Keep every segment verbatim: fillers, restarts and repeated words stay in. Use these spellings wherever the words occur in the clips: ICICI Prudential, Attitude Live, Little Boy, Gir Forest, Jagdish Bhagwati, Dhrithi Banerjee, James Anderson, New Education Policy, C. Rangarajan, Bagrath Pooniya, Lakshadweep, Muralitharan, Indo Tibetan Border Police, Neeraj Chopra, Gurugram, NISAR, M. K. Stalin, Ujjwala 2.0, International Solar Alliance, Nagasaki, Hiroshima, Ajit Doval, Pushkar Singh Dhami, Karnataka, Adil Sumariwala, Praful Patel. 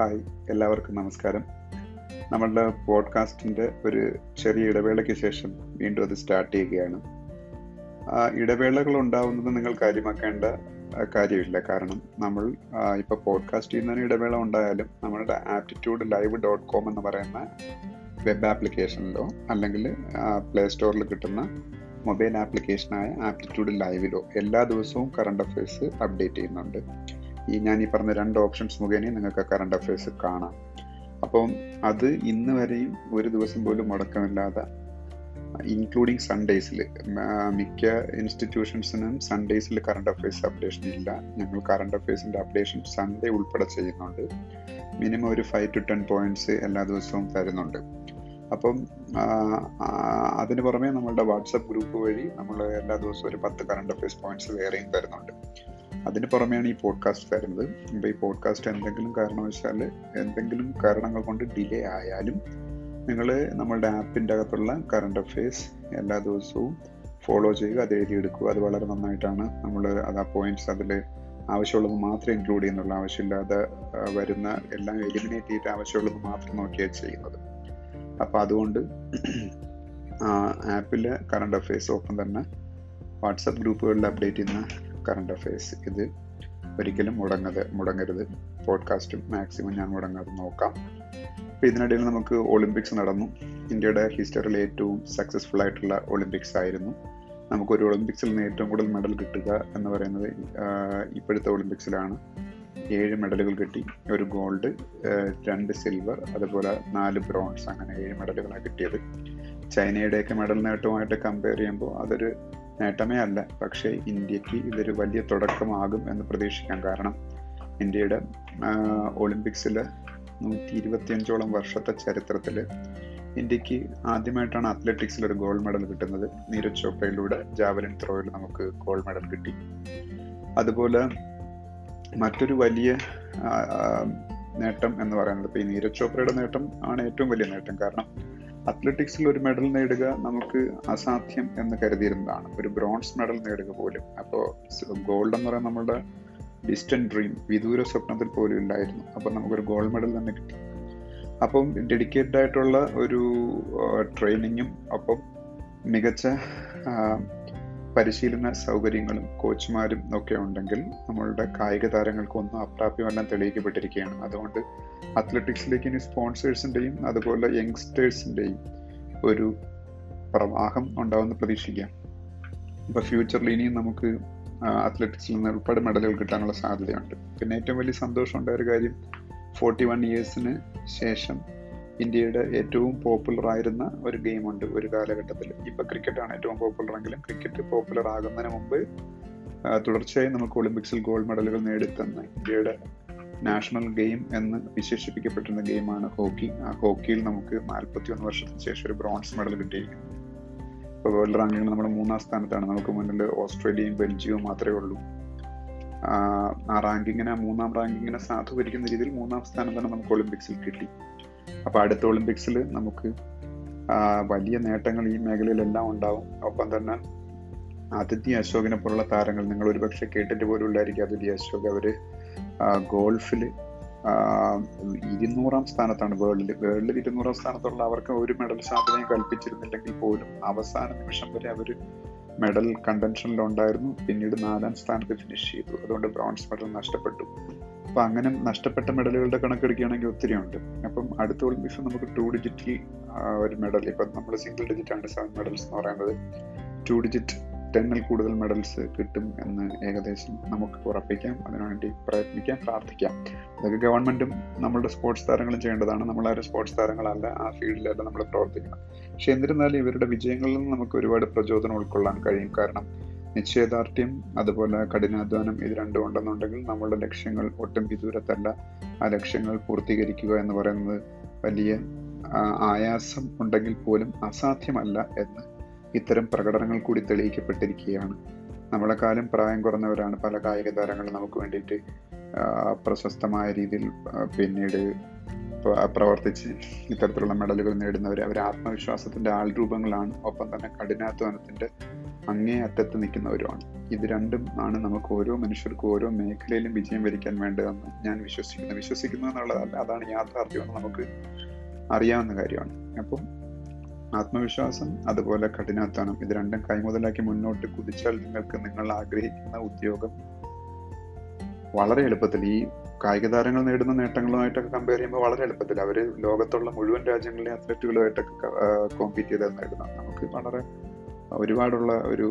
Hi, എല്ലാവർക്കും നമസ്കാരം. നമ്മളുടെ പോഡ്കാസ്റ്റിൻ്റെ ഒരു ചെറിയ ഇടവേളയ്ക്ക് ശേഷം വീണ്ടും അത് സ്റ്റാർട്ട് ചെയ്യുകയാണ്. ഇടവേളകൾ ഉണ്ടാവുന്നത് നിങ്ങൾ കാര്യമാക്കേണ്ട കാര്യമില്ല. കാരണം നമ്മൾ ഇപ്പോൾ പോഡ്കാസ്റ്റ് ചെയ്യുന്നതിന് ഇടവേള ഉണ്ടായാലും നമ്മളുടെ ആപ്റ്റിറ്റ്യൂഡ് ലൈവ് ഡോട്ട് കോം എന്ന് പറയുന്ന വെബ് ആപ്ലിക്കേഷനിലോ അല്ലെങ്കിൽ പ്ലേ സ്റ്റോറിൽ കിട്ടുന്ന മൊബൈൽ ആപ്ലിക്കേഷനായ ആപ്റ്റിറ്റ്യൂഡ് ലൈവിലോ എല്ലാ ദിവസവും കറണ്ട് അഫയേഴ്സ് അപ്ഡേറ്റ് ചെയ്യുന്നുണ്ട്. ഈ ഞാൻ ഈ പറഞ്ഞ രണ്ട് ഓപ്ഷൻസ് മുഖേന നിങ്ങൾക്ക് കറണ്ട് അഫയേഴ്സ് കാണാം. അപ്പം അത് ഇന്ന് വരെയും ഒരു ദിവസം പോലും മുടക്കമില്ലാതെ ഇൻക്ലൂഡിങ് സൺഡേസിൽ മിക്ക ഇൻസ്റ്റിറ്റ്യൂഷൻസിനും സൺഡേസിൽ കറണ്ട് അഫയേഴ്സ് അപ്ഡേഷൻ ഇല്ല. ഞങ്ങൾ കറണ്ട് അഫയേഴ്സിൻ്റെ അപ്ഡേഷൻ സൺഡേ ഉൾപ്പെടെ ചെയ്യുന്നുണ്ട്. മിനിമം ഒരു ഫൈവ് ടു ടെൻ പോയിൻറ്റ്സ് എല്ലാ ദിവസവും തരുന്നുണ്ട്. അപ്പം അതിന് പുറമെ നമ്മളുടെ വാട്സപ്പ് ഗ്രൂപ്പ് വഴി നമ്മൾ എല്ലാ ദിവസവും ഒരു പത്ത് കറണ്ട് അഫയേഴ്സ് പോയിൻറ്റ്സ് വേറെയും തരുന്നുണ്ട്. അതിന് പുറമെയാണ് ഈ പോഡ്കാസ്റ്റ് തരുന്നത്. ഇപ്പോൾ ഈ പോഡ്കാസ്റ്റ് എന്തെങ്കിലും കാരണവശാൽ എന്തെങ്കിലും കാരണങ്ങൾ കൊണ്ട് ഡിലേ ആയാലും നിങ്ങൾ നമ്മളുടെ ആപ്പിൻ്റെ അകത്തുള്ള കറണ്ട് അഫയേഴ്സ് എല്ലാ ദിവസവും ഫോളോ ചെയ്യുക, അത് എഴുതിയെടുക്കുക. അത് വളരെ നന്നായിട്ടാണ്. നമ്മൾ അത് ആ പോയിൻറ്റ്സ് അതിൽ ആവശ്യമുള്ളത് മാത്രം ഇൻക്ലൂഡ് ചെയ്യുന്നുള്ള, ആവശ്യമില്ലാതെ വരുന്ന എല്ലാം എലിമിനേറ്റ് ചെയ്തിട്ട് ആവശ്യമുള്ളത് മാത്രം നോക്കിയാണ് ചെയ്യുന്നത്. അപ്പോൾ അതുകൊണ്ട് ആപ്പിലെ കറണ്ട് അഫയേഴ്സ് ഒപ്പം തന്നെ വാട്സപ്പ് ഗ്രൂപ്പുകളിൽ അപ്ഡേറ്റ് ചെയ്യുന്ന കറണ്ട് അഫയേഴ്സ് ഇത് ഒരിക്കലും മുടങ്ങത് മുടങ്ങരുത് പോഡ്കാസ്റ്റും മാക്സിമം ഞാൻ മുടങ്ങാതെ നോക്കാം. അപ്പോൾ ഇതിനിടയിൽ നമുക്ക് ഒളിമ്പിക്സ് നടന്നു. ഇന്ത്യയുടെ ഹിസ്റ്ററിയിൽ ഏറ്റവും സക്സസ്ഫുൾ ആയിട്ടുള്ള ഒളിമ്പിക്സ് ആയിരുന്നു. നമുക്കൊരു ഒളിമ്പിക്സിൽ നിന്ന് ഏറ്റവും കൂടുതൽ മെഡൽ കിട്ടുക എന്ന് പറയുന്നത് ഇപ്പോഴത്തെ ഒളിമ്പിക്സിലാണ്. ഏഴ് മെഡലുകൾ കിട്ടി. ഒരു ഗോൾഡ്, രണ്ട് സിൽവർ, അതുപോലെ നാല് ബ്രോൺസ്, അങ്ങനെ ഏഴ് മെഡലുകളാണ് കിട്ടിയത്. ചൈനയുടെയൊക്കെ മെഡൽ നേട്ടവുമായിട്ട് കമ്പയർ ചെയ്യുമ്പോൾ അതൊരു നേട്ടമേ അല്ല. പക്ഷേ ഇന്ത്യക്ക് ഇതൊരു വലിയ തുടക്കമാകും എന്ന് പ്രതീക്ഷിക്കാം. കാരണം ഇന്ത്യയുടെ ഒളിമ്പിക്സിൽ നൂറ്റി ഇരുപത്തിയഞ്ചോളം വർഷത്തെ ചരിത്രത്തിൽ ഇന്ത്യക്ക് ആദ്യമായിട്ടാണ് അത്ലറ്റിക്സിൽ ഒരു ഗോൾഡ് മെഡൽ കിട്ടുന്നത്. നീരജ് ചോപ്രയിലൂടെ ജാവലിൻ ത്രോയിൽ നമുക്ക് ഗോൾഡ് മെഡൽ കിട്ടി. അതുപോലെ മറ്റൊരു വലിയ നേട്ടം എന്ന് പറയുന്നത് ഇപ്പോൾ ഈ നീരജ് ചോപ്രയുടെ നേട്ടം ആണ് ഏറ്റവും വലിയ നേട്ടം. കാരണം അത്ലറ്റിക്സിൽ ഒരു മെഡൽ നേടുക നമുക്ക് അസാധ്യം എന്ന് കരുതിയിരുന്നതാണ്, ഒരു ബ്രോൺസ് മെഡൽ നേടുക പോലും. അപ്പോൾ ഗോൾഡ് എന്ന് പറയുന്നത് നമ്മുടെ ഡിസ്റ്റൻ്റ് ഡ്രീം, വിദൂര സ്വപ്നത്തിൽ പോലും ഇല്ലായിരുന്നു. അപ്പോൾ നമുക്കൊരു ഗോൾഡ് മെഡൽ തന്നെ കിട്ടി. അപ്പം ഡെഡിക്കേറ്റഡ് ആയിട്ടുള്ള ഒരു ട്രെയിനിങ്ങും ഒപ്പം മികച്ച പരിശീലന സൗകര്യങ്ങളും കോച്ചുമാരും ഒക്കെ ഉണ്ടെങ്കിൽ നമ്മളുടെ കായിക താരങ്ങൾക്കൊന്നും അപ്രാപ്യമല്ല തെളിയിക്കപ്പെട്ടിരിക്കുകയാണ്. അതുകൊണ്ട് അത്ലറ്റിക്സിലേക്ക് ഇനി സ്പോൺസേഴ്സിൻ്റെയും അതുപോലെ യങ്സ്റ്റേഴ്സിൻ്റെയും ഒരു പ്രവാഹം ഉണ്ടാവുമെന്ന് പ്രതീക്ഷിക്കാം. ഇപ്പോൾ ഫ്യൂച്ചറിൽ ഇനിയും നമുക്ക് അത്ലറ്റിക്സിൽ നിന്ന് ഒരുപാട് മെഡലുകൾ കിട്ടാനുള്ള സാധ്യതയുണ്ട്. പിന്നെ ഏറ്റവും വലിയ സന്തോഷമുണ്ടായ ഒരു കാര്യം, ഫോർട്ടി വൺ ഇയേഴ്സിന് ശേഷം ഇന്ത്യയുടെ ഏറ്റവും പോപ്പുലർ ആയിരുന്ന ഒരു ഗെയിമുണ്ട് ഒരു കാലഘട്ടത്തിൽ. ഇപ്പോൾ ക്രിക്കറ്റാണ് ഏറ്റവും പോപ്പുലർ എങ്കിലും ക്രിക്കറ്റ് പോപ്പുലർ ആകുന്നതിന് മുമ്പ് തുടർച്ചയായി നമുക്ക് ഒളിമ്പിക്സിൽ ഗോൾഡ് മെഡലുകൾ നേടിത്തന്ന ഇന്ത്യയുടെ നാഷണൽ ഗെയിം എന്ന് വിശേഷിപ്പിക്കപ്പെട്ടിരുന്ന ഗെയിമാണ് ഹോക്കി. ആ ഹോക്കിയിൽ നമുക്ക് നാൽപ്പത്തി ഒന്ന് വർഷത്തിന് ശേഷം ഒരു ബ്രോൺസ് മെഡൽ കിട്ടിയിരിക്കുന്നു. ഇപ്പോൾ വേൾഡ് റാങ്കിങ്ങിൽ നമ്മുടെ മൂന്നാം സ്ഥാനത്താണ്. നമുക്ക് മുന്നിൽ ഓസ്ട്രേലിയയും ബെൽജിയവും മാത്രമേ ഉള്ളൂ. ആ റാങ്കിങ്ങിനെ മൂന്നാം റാങ്കിങ്ങിനെ സാധൂകരിക്കുന്ന രീതിയിൽ മൂന്നാം സ്ഥാനം തന്നെ നമുക്ക് ഒളിമ്പിക്സിൽ കിട്ടി. അപ്പോൾ അടുത്ത ഒളിമ്പിക്സിൽ നമുക്ക് വലിയ നേട്ടങ്ങൾ ഈ മേഖലയിലെല്ലാം ഉണ്ടാവും. ഒപ്പം തന്നെ അതിഥി അശോകിനെ പോലുള്ള താരങ്ങൾ, നിങ്ങൾ ഒരുപക്ഷെ കേട്ടിട്ട് പോലും ഇല്ലായിരിക്കും. അതിഥി അശോക് അവർ ഗോൾഫിൽ ഇരുന്നൂറാം സ്ഥാനത്താണ് വേൾഡിൽ. വേൾഡിൽ ഇരുന്നൂറാം സ്ഥാനത്തുള്ള അവർക്ക് ഒരു മെഡൽ സാധ്യതയും കൽപ്പിച്ചിരുന്നില്ലെങ്കിൽ പോലും അവസാന നിമിഷം വരെ അവർ മെഡൽ കണ്ടൻഷനിലുണ്ടായിരുന്നു. പിന്നീട് നാലാം സ്ഥാനത്ത് ഫിനിഷ് ചെയ്തു. അതുകൊണ്ട് ബ്രോൺസ് മെഡൽ നഷ്ടപ്പെട്ടു. അപ്പം അങ്ങനെ നഷ്ടപ്പെട്ട മെഡലുകളുടെ കണക്കെടുക്കുകയാണെങ്കിൽ ഒത്തിരി ഉണ്ട്. അപ്പം അടുത്ത ഒളിമ്പിക്സ് നമുക്ക് ടു ഡിജിറ്റ് ഒരു മെഡൽ, ഇപ്പം നമ്മൾ സിംഗിൾ ഡിജിറ്റാണ് സെവൻ മെഡൽസ് എന്ന് പറയുന്നത്, ടു ഡിജിറ്റ് ടെന്നിൽ കൂടുതൽ മെഡൽസ് കിട്ടും എന്ന് ഏകദേശം നമുക്ക് ഉറപ്പിക്കാം. അതിനുവേണ്ടി പ്രയത്നിക്കാം, പ്രാർത്ഥിക്കാം. അതൊക്കെ ഗവൺമെൻറ്റും നമ്മളുടെ സ്പോർട്സ് താരങ്ങളും ചെയ്യേണ്ടതാണ്. നമ്മളൊരു സ്പോർട്സ് താരങ്ങളല്ല, ആ ഫീൽഡിലല്ല നമ്മൾ പ്രവർത്തിക്കണം. പക്ഷെ എന്നിരുന്നാലും ഇവരുടെ വിജയങ്ങളിൽ നിന്ന് നമുക്ക് ഒരുപാട് പ്രചോദനം ഉൾക്കൊള്ളാൻ കഴിയും. കാരണം നിശ്ചയദാർഢ്യം അതുപോലെ കഠിനാധ്വാനം ഇത് രണ്ടും ഉണ്ടെന്നുണ്ടെങ്കിൽ നമ്മളുടെ ലക്ഷ്യങ്ങൾ ഒട്ടും വിദൂരത്തല്ല. ആ ലക്ഷ്യങ്ങൾ പൂർത്തീകരിക്കുക എന്ന് പറയുന്നത് വലിയ ആയാസം ഉണ്ടെങ്കിൽ പോലും അസാധ്യമല്ല എന്ന് ഇത്തരം പ്രകടനങ്ങൾ കൂടി തെളിയിക്കപ്പെട്ടിരിക്കുകയാണ്. നമ്മളെക്കാളും പ്രായം കുറഞ്ഞവരാണ് പല കായിക താരങ്ങളും നമുക്ക് വേണ്ടിയിട്ട് പ്രശസ്തമായ രീതിയിൽ പിന്നീട് പ്രവർത്തിച്ച് ഇത്തരത്തിലുള്ള മെഡലുകൾ നേടുന്നവർ. അവർ ആത്മവിശ്വാസത്തിൻ്റെ ആൾരൂപങ്ങളാണ്. ഒപ്പം തന്നെ കഠിനാധ്വാനത്തിൻ്റെ അങ്ങേ അറ്റത്ത് നിൽക്കുന്നവരുമാണ്. ഇത് രണ്ടും ആണ് നമുക്ക് ഓരോ മനുഷ്യർക്കും ഓരോ മേഖലയിലും വിജയം വരിക്കാൻ വേണ്ടതെന്ന് ഞാൻ വിശ്വസിക്കുന്നു വിശ്വസിക്കുന്നു എന്നുള്ളതല്ല, അതാണ് യാഥാർത്ഥ്യമെന്ന് നമുക്ക് അറിയാവുന്ന കാര്യമാണ്. അപ്പം ആത്മവിശ്വാസം അതുപോലെ കഠിനാധ്വാനം ഇത് രണ്ടും കൈമുതലാക്കി മുന്നോട്ട് കുതിച്ചാൽ നിങ്ങൾക്ക് നിങ്ങൾ ആഗ്രഹിക്കുന്ന ഉദ്യോഗം വളരെ എളുപ്പത്തിൽ, ഈ കായിക താരങ്ങൾ നേടുന്ന നേട്ടങ്ങളുമായിട്ടൊക്കെ കമ്പയർ ചെയ്യുമ്പോൾ വളരെ എളുപ്പത്തിൽ അവർ ലോകത്തുള്ള മുഴുവൻ രാജ്യങ്ങളിലെ അത്ലറ്റുകളുമായിട്ടൊക്കെ കോമ്പീറ്റ് ചെയ്ത് നേടുന്നതാണ്. നമുക്ക് വളരെ ഒരുപാടുള്ള ഒരു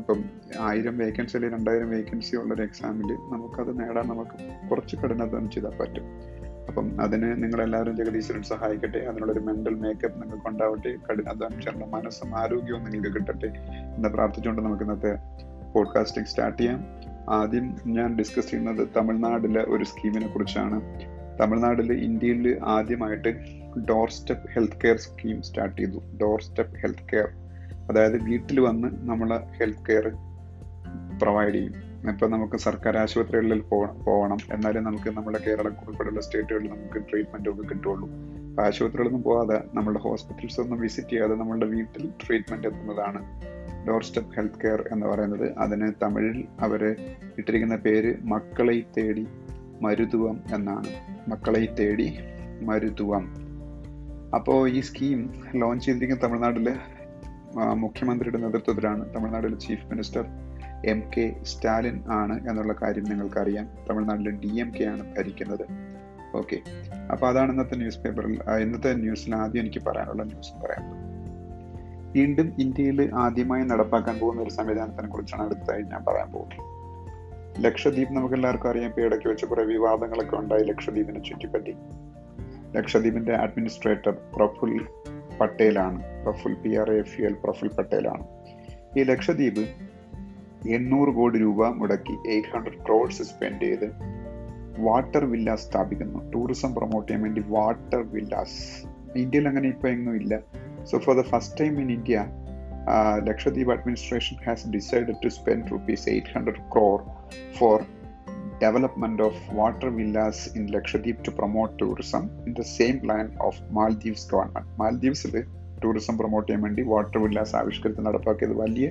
ഇപ്പം ആയിരം വേക്കൻസി അല്ലെങ്കിൽ രണ്ടായിരം വേക്കൻസി ഉള്ളൊരു എക്സാമിൽ നമുക്കത് നേടാൻ നമുക്ക് കുറച്ച് കഠിനാധ്വാനം ചെയ്താൽ പറ്റും. അപ്പം അതിന് നിങ്ങളെല്ലാവരും ജഗദീശ്വരൻ സഹായിക്കട്ടെ. അതിനുള്ളൊരു മെൻ്റൽ മേക്കപ്പ് നിങ്ങൾക്ക് ഉണ്ടാവട്ടെ. കഠിനാധ്വാനം ചേർന്ന മനസ്സും ആരോഗ്യവും നിങ്ങൾക്ക് കിട്ടട്ടെ എന്ന് പ്രാർത്ഥിച്ചുകൊണ്ട് നമുക്ക് ഇന്നത്തെ പോഡ്കാസ്റ്റിംഗ് സ്റ്റാർട്ട് ചെയ്യാം. ആദ്യം ഞാൻ ഡിസ്കസ് ചെയ്യുന്നത് തമിഴ്നാടിലെ ഒരു സ്കീമിനെ കുറിച്ചാണ്. തമിഴ്നാടിൽ ഇന്ത്യയിൽ ആദ്യമായിട്ട് door step health care scheme start ചെയ്തു. ഡോർ സ്റ്റെപ്പ് ഹെൽത്ത് കെയർ, അതായത് വീട്ടിൽ വന്ന് നമ്മൾ ഹെൽത്ത് കെയർ പ്രൊവൈഡ് ചെയ്യും. ഇപ്പം നമുക്ക് സർക്കാർ ആശുപത്രികളിൽ പോകണം, എന്നാലേ നമുക്ക് നമ്മുടെ കേരളം ഉൾപ്പെടെയുള്ള സ്റ്റേറ്റുകളിൽ നമുക്ക് ട്രീറ്റ്മെൻറ്റൊക്കെ കിട്ടുള്ളൂ. അപ്പോൾ ആശുപത്രികളൊന്നും പോകാതെ, നമ്മുടെ ഹോസ്പിറ്റൽസ് ഒന്നും വിസിറ്റ് ചെയ്യാതെ നമ്മളുടെ വീട്ടിൽ ട്രീറ്റ്മെൻറ്റ് എത്തുന്നതാണ് ഡോർ സ്റ്റെപ്പ് ഹെൽത്ത് കെയർ എന്ന് പറയുന്നത്. അതിന് തമിഴിൽ അവർ ഇട്ടിരിക്കുന്ന പേര് മക്കളെ തേടി മരുതുവം എന്നാണ്. മക്കളെ തേടി മരുതുവം. അപ്പോൾ ഈ സ്കീം ലോഞ്ച് ചെയ്തിരിക്കുന്ന തമിഴ്നാട്ടിൽ മുഖ്യമന്ത്രിയുടെ നേതൃത്വത്തിലാണ്. തമിഴ്നാട്ടിലെ chief minister M K Stalin ആണ് എന്നുള്ള കാര്യം നിങ്ങൾക്കറിയാം. തമിഴ്നാട്ടിൽ ഡി എം കെ ആണ് ഭരിക്കുന്നത്. ഓക്കെ, അപ്പോൾ അതാണ് ഇന്നത്തെ ന്യൂസ് പേപ്പറിൽ ഇന്നത്തെ ന്യൂസിൽ ആദ്യം എനിക്ക് പറയാനുള്ള ന്യൂസ് പറയാനുള്ളത്. വീണ്ടും ഇന്ത്യയിൽ ആദ്യമായി നടപ്പാക്കാൻ പോകുന്ന ഒരു സംവിധാനത്തിനെ കുറിച്ചാണ് അടുത്തതായി ഞാൻ പറയാൻ പോകുന്നത്. ലക്ഷദ്വീപ് നമുക്ക് എല്ലാവർക്കും അറിയാം. ഇപ്പോൾ ഇടയ്ക്ക് വെച്ച് കുറേ വിവാദങ്ങളൊക്കെ ഉണ്ടായി ലക്ഷദ്വീപിനെ ചുറ്റിപ്പറ്റി. ലക്ഷദ്വീപിൻ്റെ അഡ്മിനിസ്ട്രേറ്റർ പ്രഫുൽ പട്ടേലാണ്. Praful P R A F L Praful പട്ടേലാണ്. ഈ ലക്ഷദ്വീപ് എണ്ണൂറ് കോടി രൂപ മുടക്കി എയ്റ്റ് ഹൺഡ്രഡ് ക്രോഡ്സ് സ്പെൻഡ് ചെയ്ത് വാട്ടർ വില്ല സ്ഥാപിക്കുന്നു. ടൂറിസം പ്രൊമോട്ട് ചെയ്യാൻ വേണ്ടി വാട്ടർ വില്ലാസ് ഇന്ത്യയിൽ അങ്ങനെ ഇപ്പോൾ എങ്ങും ഇല്ല. So for the first time in India, uh, Lakshadweep administration has decided to spend rupees eight hundred crore for development of water villas in Lakshadweep to promote tourism in the same plan of Maldives government. Maldives le tourism promote ചെയ്യാൻ വേണ്ടി water villas ആവിഷ്കരിച്ച് നടപ്പാക്കിയത് വലിയ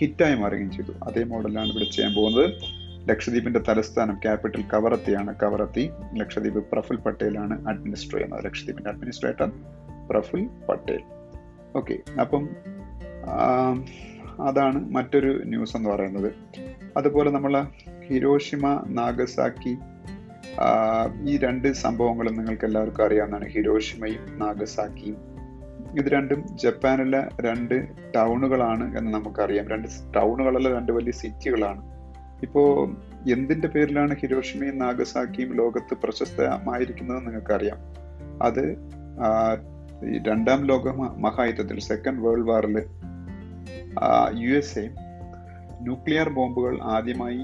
ഹിറ്റായി മാറുകയും ചെയ്തു. അതേ മോഡലാണ് ഇവിടെ ചെയ്യാൻ പോകുന്നത്. ലക്ഷദ്വീപിൻ്റെ തലസ്ഥാനം ക്യാപിറ്റൽ കവറത്തിയാണ്. കവറത്തി ലക്ഷദ്വീപ് പ്രഫുൽ പട്ടേലാണ് അഡ്മിനിസ്ട്രേറ്റ് ചെയ്യുന്നത്. ലക്ഷദ്വീപിൻ്റെ അഡ്മിനിസ്ട്രേറ്റർ പ്രഫുൽ പട്ടേൽ. ഓക്കെ, അപ്പം അതാണ് മറ്റൊരു ന്യൂസ് എന്ന് പറയുന്നത്. അതുപോലെ നമ്മൾ ഹിരോഷിമ, നാഗസാക്കി ഈ രണ്ട് സംഭവങ്ങളും നിങ്ങൾക്ക് എല്ലാവർക്കും അറിയാവുന്നതാണ്. ഹിരോഷിമയും നാഗസാക്കിയും ഇത് രണ്ടും ജപ്പാനിലെ രണ്ട് ടൗണുകളാണ് എന്ന് നമുക്കറിയാം. രണ്ട് ടൗണുകളല്ല, രണ്ട് വലിയ സിറ്റികളാണ്. ഇപ്പോൾ എന്തിൻ്റെ പേരിലാണ് ഹിരോഷിമയും നാഗസാക്കിയും ലോകത്ത് പ്രശസ്തമായിരിക്കുന്നത് നിങ്ങൾക്കറിയാം. അത് ഈ രണ്ടാം ലോക മഹായുദ്ധത്തിൽ സെക്കൻഡ് വേൾഡ് വാറിൽ യു എസ് എ ന്യൂക്ലിയർ ബോംബുകൾ ആദ്യമായി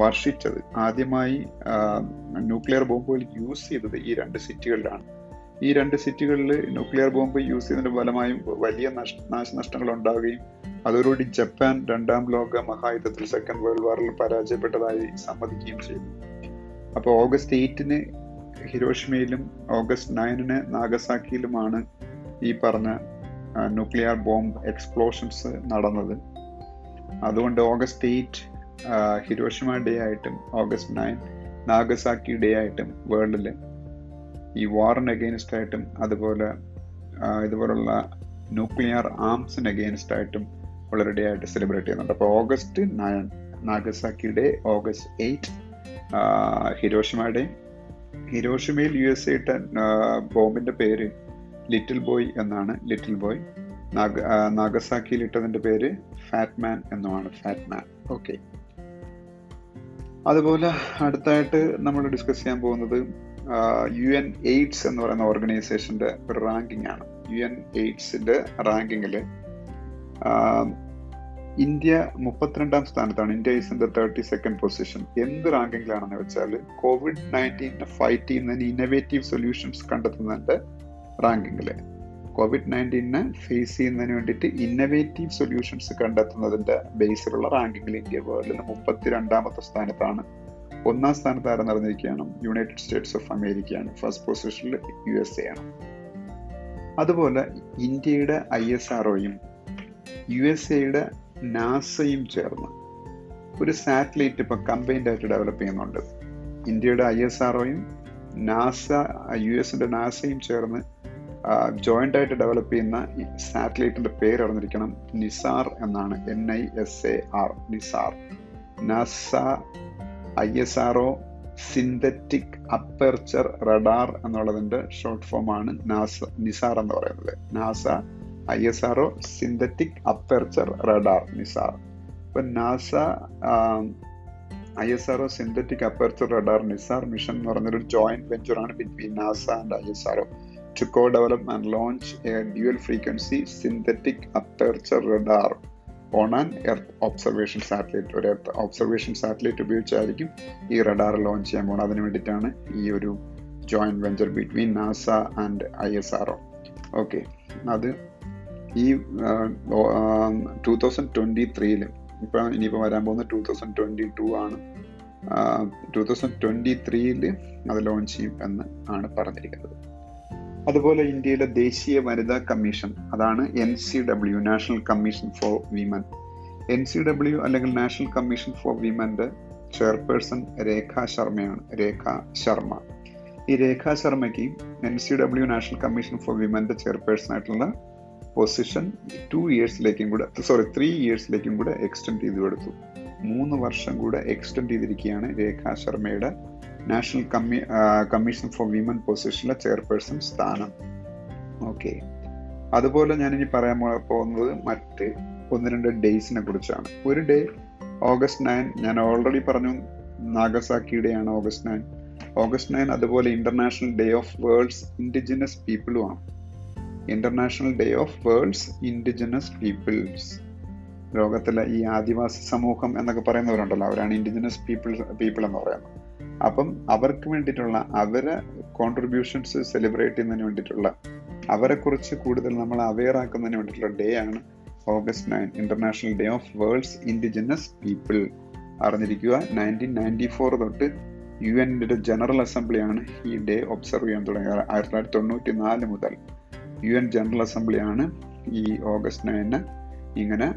വർഷിച്ചത്, ആദ്യമായി ന്യൂക്ലിയർ ബോംബുകൾ യൂസ് ചെയ്തത് ഈ രണ്ട് സിറ്റികളിലാണ്. ഈ രണ്ട് സിറ്റികളിൽ ന്യൂക്ലിയർ ബോംബ് യൂസ് ചെയ്തതിൻ്റെ ഫലമായും വലിയ നാശനഷ്ടങ്ങൾ ഉണ്ടാവുകയും അതോടുകൂടി ജപ്പാൻ രണ്ടാം ലോക മഹായുദ്ധത്തിൽ സെക്കൻഡ് വേൾഡ് വാറിൽ പരാജയപ്പെട്ടതായി സമ്മതിക്കുകയും ചെയ്തു. അപ്പോൾ ഓഗസ്റ്റ് എയ്റ്റിന് ഹിരോഷിമയിലും ഓഗസ്റ്റ് നയനിന് നാഗസാക്കിയിലുമാണ് ഈ പറഞ്ഞ ന്യൂക്ലിയർ ബോംബ് എക്സ്പ്ലോഷൻസ് നടന്നത്. അതുകൊണ്ട് ഓഗസ്റ്റ് എയ്റ്റ് ഹിരോഷിമ ഡേ ആയിട്ടും ഓഗസ്റ്റ് നയൻ നാഗസാക്കി ഡേ ആയിട്ടും വേൾഡിൽ ഈ വാറിന് എഗെയിൻസ്റ്റ് ആയിട്ടും അതുപോലെ ഇതുപോലുള്ള ന്യൂക്ലിയർ ആംസിന് എഗെയിൻസ്റ്റ് ആയിട്ടും ഉള്ളൊരു ഡേ ആയിട്ട് സെലിബ്രേറ്റ് ചെയ്യുന്നുണ്ട്. അപ്പോൾ August nine Nagasaki day, August eight Hiroshima day. ഹിരോഷിമയിൽ യു എസ് എ ഇട്ട ബോംബിൻ്റെ പേര് ലിറ്റിൽ ബോയ് എന്നാണ്, ലിറ്റിൽ ബോയ്. നാഗ നാഗസാക്കിയിൽ ഇട്ടതിൻ്റെ പേര് ഫാറ്റ് മാൻ എന്നുമാണ്, ഫാറ്റ് മാൻ. ഓക്കെ, അതുപോലെ അടുത്തായിട്ട് നമ്മൾ ഡിസ്കസ് ചെയ്യാൻ പോകുന്നത് യു എൻ എയ്ഡ്സ് എന്ന് പറയുന്ന ഓർഗനൈസേഷൻ്റെ ഒരു റാങ്കിങ് ആണ്. യു എൻ എയ്ഡ്സിൻ്റെ റാങ്കിങ്ങിൽ ഇന്ത്യ മുപ്പത്തിരണ്ടാം സ്ഥാനത്താണ്. India is in the thirty second position. എന്ത് റാങ്കിങ്ങിലാണെന്ന് വെച്ചാൽ കോവിഡ് നയൻറ്റീനെ ഫൈറ്റ് ചെയ്യുന്നതിന് ഇന്നവേറ്റീവ് സൊല്യൂഷൻസ് കണ്ടെത്തുന്നതിൻ്റെ റാങ്കിങ്ങിൽ, കോവിഡ് നയൻറ്റീനെ ഫേസ് ചെയ്യുന്നതിന് വേണ്ടിയിട്ട് ഇന്നവേറ്റീവ് സൊല്യൂഷൻസ് കണ്ടെത്തുന്നതിൻ്റെ ബേസിലുള്ള റാങ്കിങ്ങിൽ ഇന്ത്യ വേൾഡിൽ മുപ്പത്തി രണ്ടാമത്തെ സ്ഥാനത്താണ്. ഒന്നാം സ്ഥാനത്ത് ആരെന്ന് അറിഞ്ഞിരിക്കുകയാണ്? യുണൈറ്റഡ് സ്റ്റേറ്റ്സ് ഓഫ് അമേരിക്കയാണ്. ഫസ്റ്റ് പൊസിഷനിൽ യു എസ് എ ആണ്. അതുപോലെ ഇന്ത്യയുടെ ഐ എസ് ആർ ഒയും യു എസ് എയുടെ നാസയും ചേർന്ന് ഒരു സാറ്റലൈറ്റ് ഇപ്പോൾ കമ്പൈൻഡ് ആയിട്ട് ഡെവലപ്പ് ചെയ്യുന്നുണ്ട്. ഇന്ത്യയുടെ ഐ എസ് ആർ ഒയും നാസ യു എസിൻ്റെ നാസയും ചേർന്ന് ജോയിൻ്റ് ആയിട്ട് ഡെവലപ്പ് ചെയ്യുന്ന സാറ്റലൈറ്റിൻ്റെ പേര് അറിഞ്ഞിരിക്കണം, നിസാർ എന്നാണ്. N I S A R, NISAR. NASA I S R O synthetic aperture radar എന്നുള്ളതിൻ്റെ ഷോർട്ട് ഫോമാണ് നാസ, നിസാർ എന്ന് പറയുന്നത്. NASA I S R O synthetic aperture radar, NISAR. ഇപ്പം NASA I S R O synthetic aperture radar NISAR mission എന്ന് പറഞ്ഞൊരു joint വെഞ്ചറാണ് between NASA and I S R O to co-develop and launch a dual frequency synthetic aperture radar on an earth observation satellite. ഒരു earth observation satellite ഉപയോഗിച്ചായിരിക്കും ഈ radar launch ചെയ്യാൻ പോകുന്നത്. അതിനു വേണ്ടിയിട്ടാണ് ഈ ഒരു joint venture between NASA and I S R O. Okay, അത് ഈ ടൂ തൗസൻഡ് ട്വൻറ്റി ത്രീയിലും ഇപ്പം ഇനിയിപ്പോൾ വരാൻ പോകുന്ന ടൂ തൗസൻഡ് ട്വൻറ്റി ടു ആണ്. ടൂ തൗസൻഡ് ട്വൻറ്റി ത്രീയിൽ അത് ലോഞ്ച് ചെയ്യും എന്ന് ആണ് പറഞ്ഞിരിക്കുന്നത്. അതുപോലെ ഇന്ത്യയിലെ ദേശീയ വനിതാ കമ്മീഷൻ, അതാണ് N C W, national commission for women. N C W അല്ലെങ്കിൽ നാഷണൽ കമ്മീഷൻ ഫോർ വിമൻ്റെ ചെയർപേഴ്സൺ രേഖ ശർമ്മയാണ്, രേഖ ശർമ്മ. ഈ രേഖ ശർമ്മയ്ക്ക് N C W national commission for വിമൻ്റെ ചെയർപേഴ്സണായിട്ടുള്ള പൊസിഷൻ ടു ഇയേഴ്സിലേക്കും കൂടെ സോറി ത്രീ ഇയേഴ്സിലേക്കും കൂടെ എക്സ്റ്റെൻഡ് ചെയ്ത് കൊടുത്തു. മൂന്ന് വർഷം കൂടെ എക്സ്റ്റെൻഡ് ചെയ്തിരിക്കുകയാണ് രേഖ ശർമ്മയുടെ നാഷണൽ കമ്മി കമ്മീഷൻ ഫോർ വിമൻ പൊസിഷനിലെ ചെയർപേഴ്സൺ സ്ഥാനം. ഓക്കെ, അതുപോലെ ഞാനിനി പറയാൻ പോകുന്നത് മറ്റ് ഒന്ന് രണ്ട് ഡേയ്സിനെ കുറിച്ചാണ്. ഒരു ഡേ ഓഗസ്റ്റ് നയൻ, ഞാൻ ഓൾറെഡി പറഞ്ഞു നാഗസാക്കിയുടെയാണ് ഓഗസ്റ്റ് നയൻ. ഓഗസ്റ്റ് നയൻ അതുപോലെ international day of worlds indigenous പീപ്പിളുമാണ്. International day of worlds indigenous people's, ലോകത്തിലെ ഈ ആദിവാസി സമൂഹം എന്നൊക്കെ പറയുന്നവരുണ്ടല്ലോ, അവരാണ് ഇൻഡിജിനസ് പീപ്പിൾ പീപ്പിൾ എന്ന് പറയുന്നത്. അപ്പം അവർക്ക് വേണ്ടിയിട്ടുള്ള അവരെ കോൺട്രിബ്യൂഷൻസ് സെലിബ്രേറ്റ് ചെയ്യുന്നതിന് വേണ്ടിയിട്ടുള്ള, അവരെക്കുറിച്ച് കൂടുതൽ നമ്മൾ അവെയർ ആക്കുന്നതിന് വേണ്ടിയിട്ടുള്ള ഡേ ആണ് August nine, International day of worlds indigenous people. അറിഞ്ഞിരിക്കുക, നയൻറ്റീൻ നയൻറ്റി ഫോർ തൊട്ട് യു എൻ്റെ ജനറൽ അസംബ്ലിയാണ് ഈ ഡേ ഒബ്സർവ് ചെയ്യാൻ തുടങ്ങിയത്. ആയിരത്തി തൊള്ളായിരത്തി തൊണ്ണൂറ്റി നാല് മുതൽ യു എൻ ജനറൽ അസംബ്ലിയാണ് ഈ ഓഗസ്റ്റ് നയന് ഇങ്ങനെ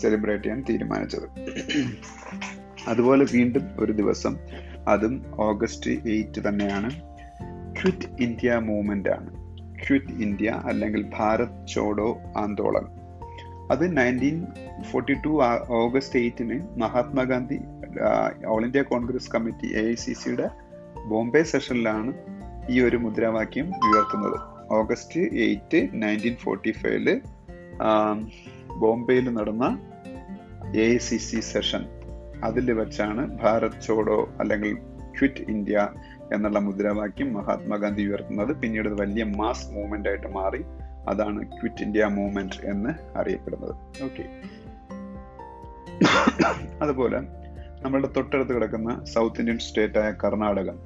സെലിബ്രേറ്റ് ചെയ്യാൻ തീരുമാനിച്ചത്. അതുപോലെ വീണ്ടും ഒരു ദിവസം, അതും ഓഗസ്റ്റ് എയ്റ്റ് തന്നെയാണ്, ക്വിറ്റ് ഇന്ത്യ മൂവ്മെൻ്റ് ആണ്. ക്വിറ്റ് ഇന്ത്യ അല്ലെങ്കിൽ ഭാരത് ചോഡോ ആന്തോളൻ. അത് നയൻറ്റീൻ ഫോർട്ടി ടു ഓഗസ്റ്റ് എയ്റ്റിന് Mahatma Gandhi all India Congress Committee A I C സിയുടെ ബോംബെ സെഷനിലാണ് ഈ ഒരു മുദ്രാവാക്യം ഉയർത്തുന്നത്. ഓഗസ്റ്റ് എയ്റ്റ് നയൻറ്റീൻ ഫോർട്ടി ഫൈവില് ബോംബെയിൽ നടന്ന A I C C session, അതിൽ വെച്ചാണ് ഭാരത് ചോഡോ അല്ലെങ്കിൽ ക്വിറ്റ് ഇന്ത്യ എന്നുള്ള മുദ്രാവാക്യം മഹാത്മാഗാന്ധി ഉയർത്തുന്നത്. പിന്നീട് വലിയ മാസ് മൂവ്മെൻ്റ് ആയിട്ട് മാറി, അതാണ് ക്വിറ്റ് ഇന്ത്യ മൂവ്മെൻറ്റ് എന്ന് അറിയപ്പെടുന്നത്. ഓക്കെ, അതുപോലെ നമ്മളുടെ തൊട്ടടുത്ത് കിടക്കുന്ന സൗത്ത് ഇന്ത്യൻ സ്റ്റേറ്റായ കർണാടകം.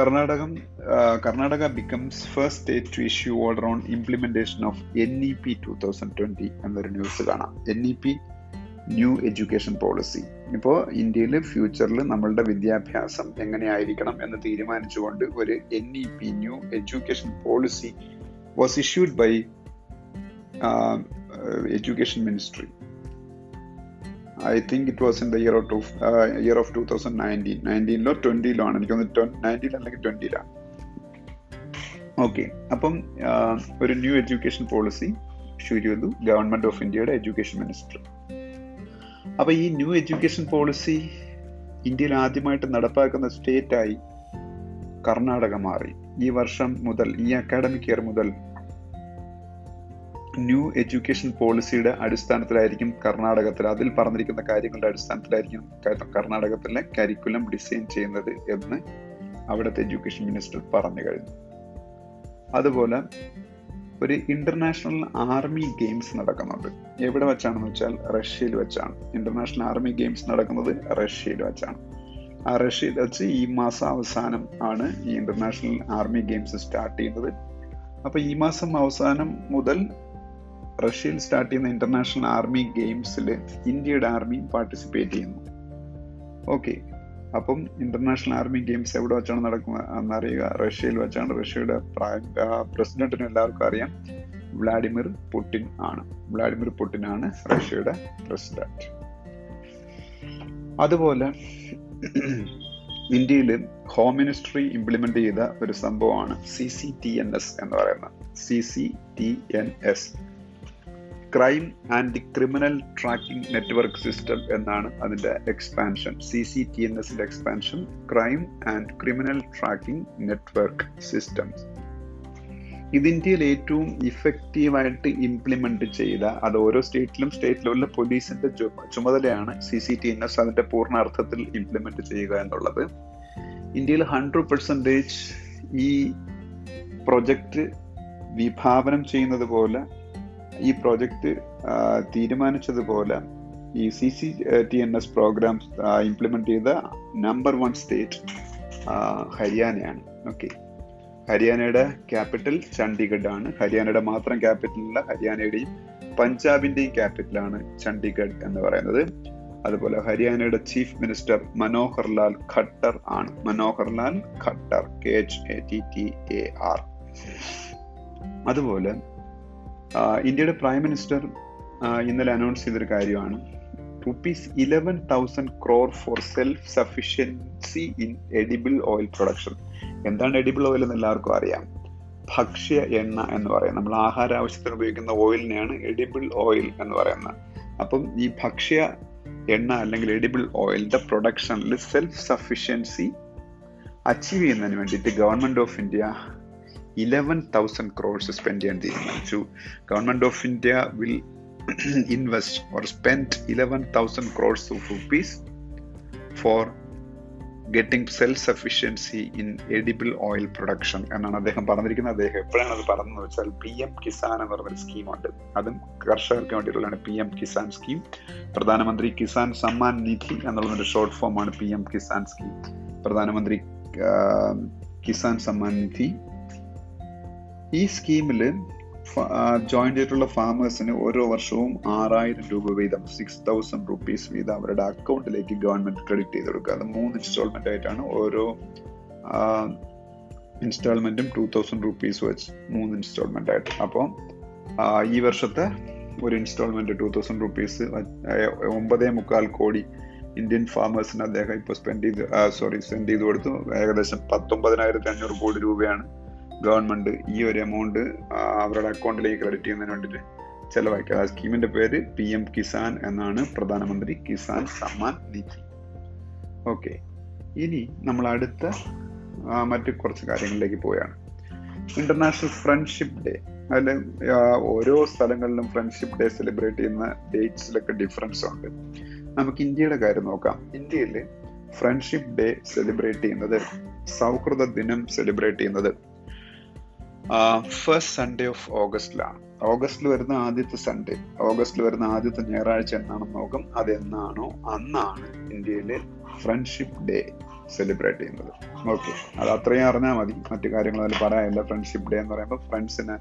കർണാടകം Karnataka becomes first state to issue order on implementation of N E P two thousand twenty എന്നൊരു ന്യൂസ് കാണാം. N E P, new education policy. ഇപ്പോൾ ഇന്ത്യയിൽ ഫ്യൂച്ചറിൽ നമ്മളുടെ വിദ്യാഭ്യാസം എങ്ങനെയായിരിക്കണം എന്ന് തീരുമാനിച്ചുകൊണ്ട് ഒരു N E P, new education policy was issued by education ministry. I think it was in the year of year of two thousand nineteen നയൻറ്റീനിലോ ട്വൻറ്റിയിലോ ആണ്, എനിക്ക് തോന്നുന്നു നയൻറ്റീൻ അല്ലെങ്കിൽ ട്വൻറ്റിയിലാണ്. ഓക്കെ, അപ്പം ഒരു ന്യൂ എഡ്യൂക്കേഷൻ പോളിസി ഇഷ്യൂ ചെയ്തു ഗവൺമെൻറ് ഓഫ് ഇന്ത്യയുടെ എഡ്യൂക്കേഷൻ മിനിസ്ട്രി. അപ്പോൾ ഈ ന്യൂ എഡ്യൂക്കേഷൻ പോളിസി ഇന്ത്യയിൽ ആദ്യമായിട്ട് നടപ്പാക്കുന്ന സ്റ്റേറ്റായി കർണാടക മാറി. ഈ വർഷം മുതൽ, ഈ അക്കാഡമിക് ഇയർ മുതൽ ന്യൂ എഡ്യൂക്കേഷൻ പോളിസിയുടെ അടിസ്ഥാനത്തിലായിരിക്കും കർണാടകത്തിൽ, അതിൽ പറഞ്ഞിരിക്കുന്ന കാര്യങ്ങളുടെ അടിസ്ഥാനത്തിലായിരിക്കും കർണാടകത്തിലെ കരിക്കുലം ഡിസൈൻ ചെയ്യുന്നത് എന്ന് അവിടുത്തെ എഡ്യൂക്കേഷൻ മിനിസ്റ്റർ പറഞ്ഞു കഴിഞ്ഞു. അതുപോലെ ഒരു ഇന്റർനാഷണൽ ആർമി ഗെയിംസ് നടക്കുന്നുണ്ട്. എവിടെ വെച്ചാണെന്ന് വെച്ചാൽ റഷ്യയിൽ വെച്ചാണ് ഇന്റർനാഷണൽ ആർമി ഗെയിംസ് നടക്കുന്നത്, റഷ്യയിൽ വെച്ചാണ്. ആ റഷ്യയിൽ വെച്ച് ഈ മാസം അവസാനം ആണ് ഈ ഇന്റർനാഷണൽ ആർമി ഗെയിംസ് സ്റ്റാർട്ട് ചെയ്യുന്നത്. അപ്പോൾ ഈ മാസം അവസാനം മുതൽ റഷ്യയിൽ സ്റ്റാർട്ട് ചെയ്യുന്ന ഇന്റർനാഷണൽ ആർമി ഗെയിംസിൽ ഇന്ത്യയുടെ ആർമി പാർട്ടിസിപ്പേറ്റ് ചെയ്യുന്നു. ഓക്കെ, അപ്പം ഇന്റർനാഷണൽ ആർമി ഗെയിംസ് എവിടെ വെച്ചാണ് നടക്കുന്നത് എന്നറിയുക, റഷ്യയിൽ വെച്ചാണ്. റഷ്യയുടെ പ്രസിഡന്റിന് എല്ലാവർക്കും അറിയാം വ്ളാഡിമിർ പുടിൻ ആണ് വ്ളാഡിമിർ പുടിൻ ആണ് റഷ്യയുടെ പ്രസിഡന്റ്. അതുപോലെ ഇന്ത്യയിൽ ഹോം മിനിസ്ട്രി ഇംപ്ലിമെന്റ് ചെയ്ത ഒരു സംഭവമാണ് C C T N S എന്ന് പറയുന്നത്. C C T N S crime and the criminal tracking network system എന്നാണ് അതിൻ്റെ expansion. C C T N എസിൻ്റെ expansion crime and criminal tracking network systems. ഇത് ഇന്ത്യയിൽ ഏറ്റവും ഇഫക്റ്റീവായിട്ട് ഇംപ്ലിമെൻറ്റ് ചെയ്ത, അത് ഓരോ സ്റ്റേറ്റിലും സ്റ്റേറ്റ് ലെവലിലെ പോലീസിൻ്റെ ചുമതലയാണ് C C T N S അതിൻ്റെ പൂർണ്ണ അർത്ഥത്തിൽ ഇംപ്ലിമെൻറ്റ് ചെയ്യുക എന്നുള്ളത്. ഇന്ത്യയിൽ ഹൺഡ്രഡ് പെർസെൻറ്റേജ് ഈ പ്രൊജക്റ്റ് വിഭാവനം ചെയ്യുന്നത് പോലെ, ഈ പ്രൊജക്റ്റ് തീരുമാനിച്ചതുപോലെ ഈ C C T N S program implement ചെയ്ത നമ്പർ വൺ സ്റ്റേറ്റ് ഹരിയാനയാണ്. ഓക്കെ, ഹരിയാനയുടെ ക്യാപിറ്റൽ ചണ്ഡീഗഡ് ആണ്. ഹരിയാനയുടെ മാത്രം ക്യാപിറ്റലല്ല, ഹരിയാനയുടെയും പഞ്ചാബിൻ്റെയും ക്യാപിറ്റലാണ് ചണ്ഡീഗഡ് എന്ന് പറയുന്നത്. അതുപോലെ ഹരിയാനയുടെ ചീഫ് മിനിസ്റ്റർ മനോഹർ ലാൽ ഖട്ടർ ആണ്. Manohar Lal Khattar, K H A T T A R. അതുപോലെ ഇന്ത്യയുടെ പ്രൈം മിനിസ്റ്റർ ഇന്നലെ അനൗൺസ് ചെയ്തൊരു കാര്യമാണ് rupees eleven thousand crore for self sufficiency in edible oil production. എന്താണ് എഡിബിൾ ഓയിൽ എന്ന് എല്ലാവർക്കും അറിയാം, ഭക്ഷ്യ എണ്ണ എന്ന് പറയാം. നമ്മൾ ആഹാര ആവശ്യത്തിന് ഉപയോഗിക്കുന്ന ഓയിലിനെയാണ് എഡിബിൾ ഓയിൽ എന്ന് പറയുന്നത്. അപ്പം ഈ ഭക്ഷ്യ എണ്ണ അല്ലെങ്കിൽ എഡിബിൾ ഓയിലിൻ്റെ പ്രൊഡക്ഷനിൽ സെൽഫ് സഫിഷ്യൻസി അച്ചീവ് ചെയ്യുന്നതിന് വേണ്ടിയിട്ട് government of India eleven thousand crores spend ചെയ്യാൻ തീരുമാനിച്ചു. Government of India will invest or spend eleven thousand crores of rupees for getting self sufficiency in edible oil production എന്നാണ് അദ്ദേഹം പറഞ്ഞിരിക്കുന്നത്. അദ്ദേഹം എപ്പോഴാണ് അത് പറഞ്ഞതെന്ന് വെച്ചാൽ പി എം കിസാൻ എന്ന് പറഞ്ഞൊരു സ്കീമുണ്ട്, അതും കർഷകർക്ക് വേണ്ടിയിട്ടുള്ളതാണ്. പി എം കിസാൻ സ്കീം, പ്രധാനമന്ത്രി കിസാൻ സമ്മാൻ നിധി എന്നുള്ളതിൻ്റെ ഷോർട്ട് ഫോമാണ് പി എം കിസാൻ സ്കീം. പ്രധാനമന്ത്രി കിസാൻ സമ്മാൻ നിധി, ഈ സ്കീമിൽ ജോയിൻ ചെയ്തിട്ടുള്ള ഫാമേഴ്സിന് ഓരോ വർഷവും ആറായിരം രൂപ വീതം, സിക്സ് തൗസൻഡ് റുപ്പീസ് വീതം അവരുടെ അക്കൗണ്ടിലേക്ക് ഗവൺമെൻറ് ക്രെഡിറ്റ് ചെയ്ത് കൊടുക്കുക. അത് മൂന്ന് ഇൻസ്റ്റാൾമെൻ്റ് ആയിട്ടാണ്, ഓരോ ഇൻസ്റ്റാൾമെൻറ്റും ടു തൗസൻഡ് റുപ്പീസ് വെച്ച് മൂന്ന് ഇൻസ്റ്റാൾമെൻ്റ് ആയിട്ട്. അപ്പോൾ ഈ വർഷത്തെ ഒരു ഇൻസ്റ്റാൾമെൻറ്റ് ടു തൗസൻഡ് റുപ്പീസ് ഒമ്പതേ മുക്കാൽ കോടി ഇന്ത്യൻ ഫാമേഴ്സിന് അദ്ദേഹം ഇപ്പോൾ സ്പെൻഡ് ചെയ്ത് സോറി സെൻഡ് ചെയ്ത് കൊടുത്തു. ഏകദേശം പത്തൊമ്പതിനായിരത്തി അഞ്ഞൂറ് കോടി രൂപയാണ് ഗവൺമെൻറ് ഈ ഒരു എമൗണ്ട് അവരുടെ അക്കൗണ്ടിലേക്ക് ക്രെഡിറ്റ് ചെയ്യുന്നതിന് വേണ്ടിയിട്ട് ചിലവാക്കുക. ആ സ്കീമിൻ്റെ പേര് പി എം കിസാൻ എന്നാണ്, പ്രധാനമന്ത്രി കിസാൻ സമ്മാൻ നിധി. ഓക്കെ, ഇനി നമ്മൾ അടുത്ത മറ്റു കുറച്ച് കാര്യങ്ങളിലേക്ക് പോവുകയാണ്. ഇൻ്റർനാഷണൽ ഫ്രണ്ട്ഷിപ്പ് ഡേ, അതിൽ ഓരോ സ്ഥലങ്ങളിലും ഫ്രണ്ട്ഷിപ്പ് ഡേ സെലിബ്രേറ്റ് ചെയ്യുന്ന ഡേറ്റ്സിലൊക്കെ ഡിഫറൻസ് ഉണ്ട്. നമുക്ക് ഇന്ത്യയുടെ കാര്യം നോക്കാം. ഇന്ത്യയിൽ ഫ്രണ്ട്ഷിപ്പ് ഡേ സെലിബ്രേറ്റ് ചെയ്യുന്നത്, സൗഹൃദ ദിനം സെലിബ്രേറ്റ് ചെയ്യുന്നത് ഫസ്റ്റ് സൺഡേ ഓഫ് ഓഗസ്റ്റിലാണ്. ഓഗസ്റ്റിൽ വരുന്ന ആദ്യത്തെ സൺഡേ, ഓഗസ്റ്റിൽ വരുന്ന ആദ്യത്തെ ഞായറാഴ്ച എന്നാണെന്ന് നോക്കും. അതെന്നാണോ അന്നാണ് ഇന്ത്യയിലെ ഫ്രണ്ട്ഷിപ്പ് ഡേ സെലിബ്രേറ്റ് ചെയ്യുന്നത്. ഓക്കെ, അത് അത്രയും അറിഞ്ഞാൽ മതി, മറ്റു കാര്യങ്ങൾ അതിൽ പറയാനില്ല. ഫ്രണ്ട്ഷിപ്പ് ഡേ എന്ന് പറയുമ്പോൾ ഫ്രണ്ട്സിന്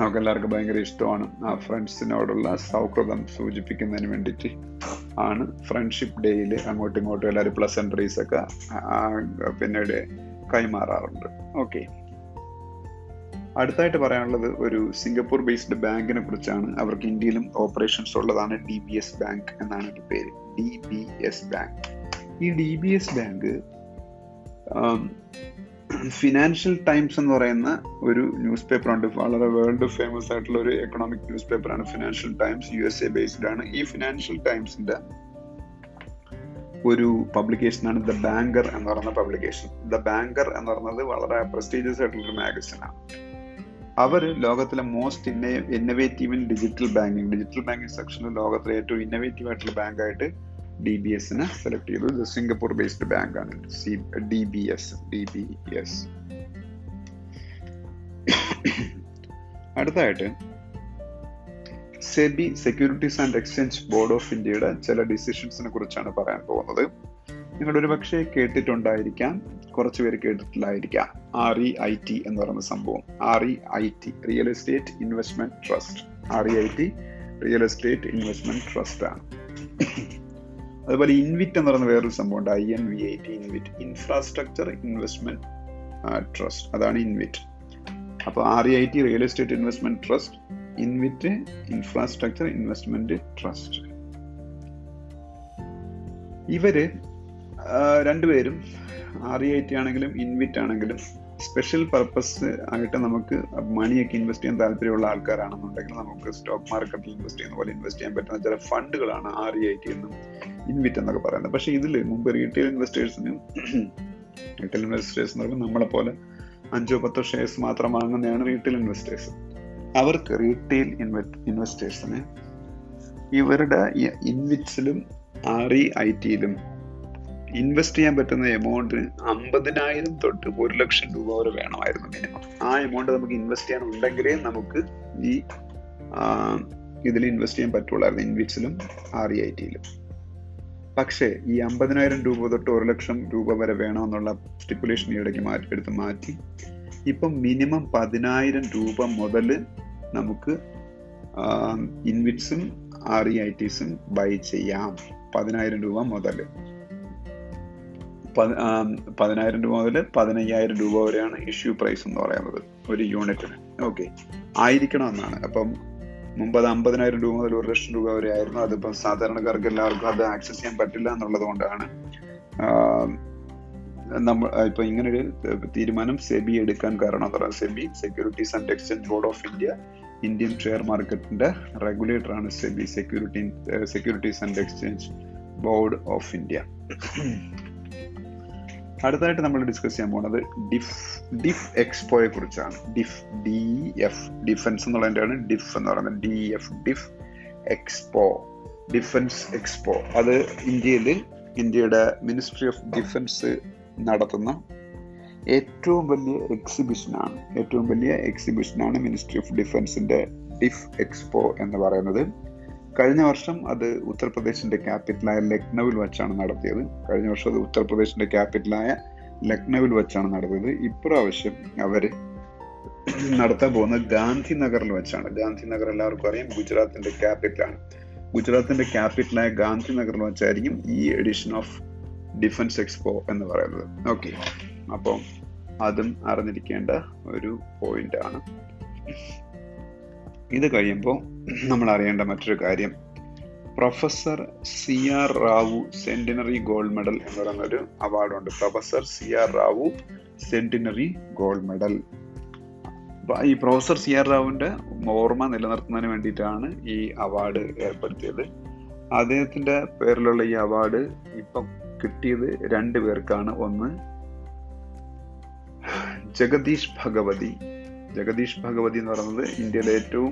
നമുക്കെല്ലാവർക്കും ഭയങ്കര ഇഷ്ടമാണ്. ആ ഫ്രണ്ട്സിനോടുള്ള സൗഹൃദം സൂചിപ്പിക്കുന്നതിന് വേണ്ടിയിട്ട് ആണ് ഫ്രണ്ട്ഷിപ്പ് ഡേയിൽ അങ്ങോട്ടും ഇങ്ങോട്ടും എല്ലാവരും പ്ലസ് എൻട്രീസൊക്കെ പിന്നീട് കൈമാറാറുണ്ട്. ഓക്കെ, അടുത്തായിട്ട് പറയാനുള്ളത് ഒരു സിംഗപ്പൂർ ബേസ്ഡ് ബാങ്കിനെ കുറിച്ചാണ്. അവർക്ക് ഇന്ത്യയിലും ഓപ്പറേഷൻസ് ഉള്ളതാണ്. ഡി ബി എസ് ബാങ്ക് എന്നാണ് എൻ്റെ പേര്, ഡി ബി എസ് ബാങ്ക്. ഈ D B S bank Financial times എന്ന് പറയുന്ന ഒരു ന്യൂസ് പേപ്പറുണ്ട്, വളരെ വേൾഡ് ഫേമസ് ആയിട്ടുള്ള ഒരു എക്കണോമിക് ന്യൂസ് പേപ്പറാണ് financial Times. U S A based ആണ്. ഈ ഫിനാൻഷ്യൽ ടൈംസിൻ്റെ ഒരു പബ്ലിക്കേഷനാണ് ദ ബാങ്കർ എന്ന് പറയുന്ന പബ്ലിക്കേഷൻ. ദ ബാങ്കർ എന്ന് പറയുന്നത് വളരെ പ്രസ്റ്റീജിയസ് ആയിട്ടുള്ളൊരു മാഗസിനാണ്. അവർ ലോകത്തിലെ മോസ്റ്റ് ഇന്ന innovative in digital banking, digital banking സെക്ഷനിൽ ലോകത്തിലെ ഏറ്റവും ഇന്നവേറ്റീവ് ആയിട്ടുള്ള ബാങ്കായിട്ട് ഡി ബി എസിനെ സെലക്ട് ചെയ്തത്. സിംഗപ്പൂർ ബേസ്ഡ് ബാങ്കാണ് C D B S D B S അടുത്തായിട്ട് SEBI, securities and exchange board of ഇന്ത്യയുടെ ചില ഡിസിഷൻസിനെ കുറിച്ചാണ് പറയാൻ പോകുന്നത്. നിങ്ങൾ ഒരു പക്ഷേ കേട്ടിട്ടുണ്ടായിരിക്കാം, കുറച്ച് പേര് കേട്ടിട്ടില്ലായിരിക്കാം. ആർ ഇ ഐ ടി എന്ന് പറയുന്ന സംഭവം. R E I T real estate investment trust. R E I T real estate investment trust ആണ്. അതുപോലെ ഇൻവിറ്റ് എന്ന് പറയുന്ന വേറൊരു സംഭവമുണ്ട്, I N V I T, InvIT, infrastructure investment trust, അതാണ് ഇൻവിറ്റ്. അപ്പോൾ R I T real estate investment trust, InvIT infrastructure investment trust. ഇവര് രണ്ടുപേരും ആർ ഇ ഐ ടി ആണെങ്കിലും ഇൻവിറ്റ് ആണെങ്കിലും സ്പെഷ്യൽ പർപ്പസ് ആയിട്ട് നമുക്ക് മണിയൊക്കെ ഇൻവെസ്റ്റ് ചെയ്യാൻ താല്പര്യമുള്ള ആൾക്കാരാണെന്നുണ്ടെങ്കിൽ നമുക്ക് സ്റ്റോക്ക് മാർക്കറ്റിൽ ഇൻവെസ്റ്റ് ചെയ്യുന്ന പോലെ ഇൻവെസ്റ്റ് ചെയ്യാൻ പറ്റുന്ന ചില ഫണ്ടുകളാണ് ആർ ഇ ഐ ടി എന്നും ഇൻവിറ്റ് എന്നൊക്കെ പറയുന്നത്. പക്ഷേ ഇതിൽ മുമ്പ് റീറ്റെയിൽ ഇൻവെസ്റ്റേഴ്സിനും റീറ്റെയിൽ ഇൻവെസ്റ്റേഴ്സ് എന്ന് പറയുമ്പോൾ നമ്മളെപ്പോലെ അഞ്ചോ പത്തോ ഷെയർസ് മാത്രം വാങ്ങുന്നതാണ് റീറ്റെയിൽ ഇൻവെസ്റ്റേഴ്സ്. അവർക്ക് റീറ്റെയിൽ ഇൻവെസ്റ്റേഴ്സിന് ഇവരുടെ ഇൻവിറ്റ്സിലും ആർ ഇ ഐ ടിയിലും ഇൻവെസ്റ്റ് ചെയ്യാൻ പറ്റുന്ന എമൗണ്ട് അമ്പതിനായിരം തൊട്ട് ഒരു ലക്ഷം രൂപ വരെ വേണമായിരുന്നു മിനിമം. ആ എമൗണ്ട് നമുക്ക് ഇൻവെസ്റ്റ് ചെയ്യാനുണ്ടെങ്കിലേ നമുക്ക് ഈ ഇതിൽ ഇൻവെസ്റ്റ് ചെയ്യാൻ പറ്റുള്ളായിരുന്നു, ഇൻവിറ്റ്സിലും ആർ ഇ ഐ ടിയിലും. പക്ഷേ ഈ അമ്പതിനായിരം രൂപ തൊട്ട് ഒരു ലക്ഷം രൂപ വരെ വേണമെന്നുള്ള സ്റ്റിപ്പുലേഷൻ ഇടയ്ക്ക് മാറ്റി എടുത്ത് മാറ്റി ഇപ്പം മിനിമം പതിനായിരം രൂപ മുതൽ നമുക്ക് ഇൻവിറ്റ്സും ആർ ഇ ഐ ടിസും ബൈ ചെയ്യാം. പതിനായിരം രൂപ മുതൽ പതിനായിരം രൂപ മുതൽ പതിനയ്യായിരം രൂപ വരെയാണ് ഇഷ്യൂ പ്രൈസ് എന്ന് പറയുന്നത് ഒരു യൂണിറ്റിന്. ഓക്കെ ആയിരിക്കണമെന്നാണ്. അപ്പം മുമ്പ് അത് അമ്പതിനായിരം രൂപ മുതൽ ഒരു ലക്ഷം രൂപ വരെ ആയിരുന്നു. അതിപ്പം സാധാരണക്കാർക്ക് എല്ലാവർക്കും അത് ആക്സസ് ചെയ്യാൻ പറ്റില്ല എന്നുള്ളത് കൊണ്ടാണ് നമ്മൾ ഇപ്പം ഇങ്ങനൊരു തീരുമാനം സെബി എടുക്കാൻ കാരണം എന്ന് പറയുന്നത്. SEBI, securities and exchange board of India, Indian share മാർക്കറ്റിന്റെ റെഗുലേറ്ററാണ് SEBI, security securities and exchange board of India. അടുത്തായിട്ട് നമ്മൾ ഡിസ്കസ് ചെയ്യാൻ പോകുന്നത് ഡിഫ് ഡിഫ് എക്സ്പോയെ കുറിച്ചാണ്. ഡിഫ് ഡി എഫ് ഡിഫൻസ് എന്നുള്ളതിൻ്റെയാണ് ഡിഫ് എന്ന് പറയുന്നത്. D F ഡിഫ് expo, defence expo. അത് ഇന്ത്യയിൽ ഇന്ത്യയുടെ മിനിസ്ട്രി ഓഫ് ഡിഫൻസ് നടത്തുന്ന ഏറ്റവും വലിയ എക്സിബിഷനാണ്. ഏറ്റവും വലിയ എക്സിബിഷനാണ് മിനിസ്ട്രി ഓഫ് ഡിഫൻസിൻ്റെ ഡിഫ് എക്സ്പോ എന്ന് പറയുന്നത്. കഴിഞ്ഞ വർഷം അത് ഉത്തർപ്രദേശിൻ്റെ ക്യാപിറ്റലായ ലക്നൌവിൽ വെച്ചാണ് നടത്തിയത്. കഴിഞ്ഞ വർഷം അത് ഉത്തർപ്രദേശിൻ്റെ ക്യാപിറ്റലായ ലക്നൌവിൽ വെച്ചാണ് നടത്തിയത്. ഇപ്രാവശ്യം അവർ നടത്താൻ പോകുന്നത് ഗാന്ധിനഗറിൽ വെച്ചാണ്. ഗാന്ധിനഗർ എല്ലാവർക്കും അറിയാം, ഗുജറാത്തിൻ്റെ ക്യാപിറ്റലാണ്. ഗുജറാത്തിൻ്റെ ക്യാപിറ്റലായ ഗാന്ധിനഗറിൽ വെച്ചായിരിക്കും ഈ എഡിഷൻ ഓഫ് ഡിഫൻസ് എക്സ്പോ എന്ന് പറയുന്നത്. ഓക്കെ, അപ്പോൾ അതും അറിഞ്ഞിരിക്കേണ്ട ഒരു പോയിന്റാണ്. ഇത് കഴിയുമ്പോൾ നമ്മൾ അറിയേണ്ട മറ്റൊരു കാര്യം, professor C R Rao centenary gold medal എന്ന് പറയുന്നൊരു അവാർഡുണ്ട്. Professor C R Rao centenary gold medal. ഈ പ്രൊഫസർ സി ആർ റാവുവിൻ്റെ ഓർമ്മ നിലനിർത്തുന്നതിന് വേണ്ടിയിട്ടാണ് ഈ അവാർഡ് ഏർപ്പെടുത്തിയത്. അദ്ദേഹത്തിൻ്റെ പേരിലുള്ള ഈ അവാർഡ് ഇപ്പം കിട്ടിയത് രണ്ടു പേർക്കാണ്. ഒന്ന് ജഗദീഷ് ഭഗവതി. ജഗദീഷ് ഭഗവതി എന്ന് പറയുന്നത് ഇന്ത്യയിലെ ഏറ്റവും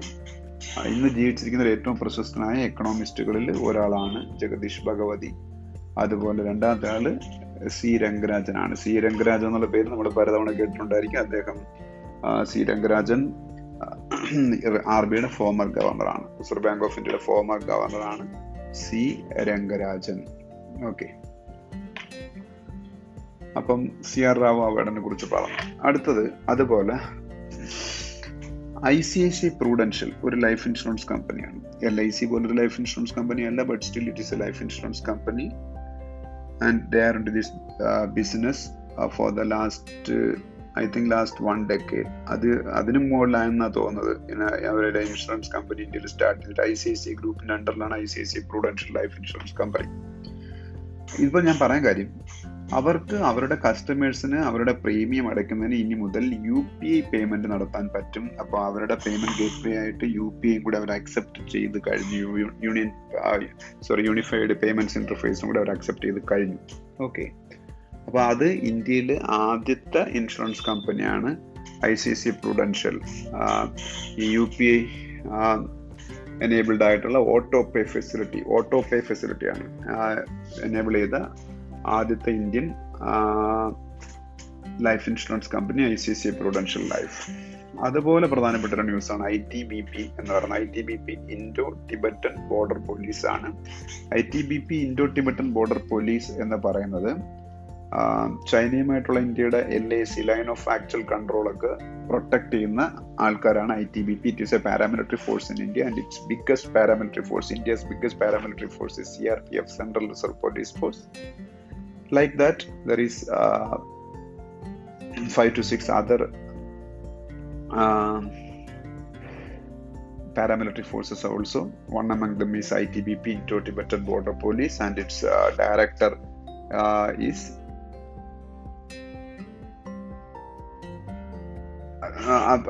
ഇന്ന് ജീവിച്ചിരിക്കുന്ന ഏറ്റവും പ്രശസ്തനായ എക്കണോമിസ്റ്റുകളിൽ ഒരാളാണ് ജഗദീഷ് ഭഗവതി. അതുപോലെ രണ്ടാമത്തെ ആള് സി രംഗരാജനാണ്. സി രംഗരാജൻ എന്നുള്ള പേര് നമ്മൾ പലതവണ കേട്ടിട്ടുണ്ടായിരിക്കും. അദ്ദേഹം സി രംഗരാജൻ ആർ ബിയുടെ ഫോമർ ഗവർണറാണ്, റിസർവ് ബാങ്ക് ഓഫ് ഇന്ത്യയുടെ ഫോമർ ഗവർണറാണ് സി രംഗരാജൻ. ഓക്കെ, അപ്പം സി ആർ റാവു അവാർഡിനെ കുറിച്ച് പറഞ്ഞു. അടുത്തത് അതുപോലെ I C I C Prudential ഒരു ലൈഫ് ഇൻഷുറൻസ് കമ്പനിയാണ്. എൽ ഐ സി പോലൊരു ലൈഫ് ഇൻഷുറൻസ് കമ്പനി അല്ല, but still it is a life insurance company and they are in to this business for the last I think last one decade. അത് അതിനു മുകളിലാണെന്നാ തോന്നുന്നത് അവരുടെ insurance company ഇന്ത്യയിൽ start ചെയ്തിട്ട്. I C I C ഗ്രൂപ്പിൻ്റെ അണ്ടറിലാണ് I C I C Prudential life insurance company. ഇപ്പോൾ ഞാൻ പറയാൻ കാര്യം, അവർക്ക് അവരുടെ കസ്റ്റമേഴ്സിന് അവരുടെ പ്രീമിയം അടയ്ക്കുന്നതിന് ഇനി മുതൽ യു പി ഐ പേയ്മെൻറ്റ് നടത്താൻ പറ്റും. അപ്പോൾ അവരുടെ പേയ്മെൻറ്റ് ഗേറ്റ് വേ ആയിട്ട് യു പി ഐയും കൂടി അവർ അക്സെപ്റ്റ് ചെയ്ത് കഴിഞ്ഞു. യൂണിയൻ സോറി യൂണിഫൈഡ് പേയ്മെൻറ്റ്സ് ഇൻ്റർഫേസും കൂടി അവർ അക്സെപ്റ്റ് ചെയ്ത് കഴിഞ്ഞു. ഓക്കെ, അപ്പോൾ അത് ഇന്ത്യയിൽ ആദ്യത്തെ ഇൻഷുറൻസ് കമ്പനിയാണ് ഐ സി സി പ്രൂഡൻഷ്യൽ. ഈ യു പി ഐ എനേബിൾഡ് ആയിട്ടുള്ള auto pay facility auto pay ഫെസിലിറ്റിയാണ് എനേബിൾ ചെയ്ത ആദ്യത്തെ Indian life insurance company I C C Prudential life. അതുപോലെ പ്രധാനപ്പെട്ട ഒരു ന്യൂസാണ് ഐ ടി ബി പി എന്ന് പറയുന്നത്. I T B P Indo Tibetan border പോലീസാണ്. I T B P Indo Tibetan border police എന്ന് പറയുന്നത് ചൈനയുമായിട്ടുള്ള ഇന്ത്യയുടെ L A C line of actual കൺട്രോളൊക്കെ പ്രൊട്ടക്ട് ചെയ്യുന്ന ആൾക്കാരാണ് I T B P. It is a paramilitary force in India and it's biggest paramilitary force. India's biggest paramilitary force is C R P F, central reserve police force. Like that, there is uh, five to six other Uh, paramilitary forces are also one among them is I T B P, Indo Tibetan Border Police, and its uh, director uh, is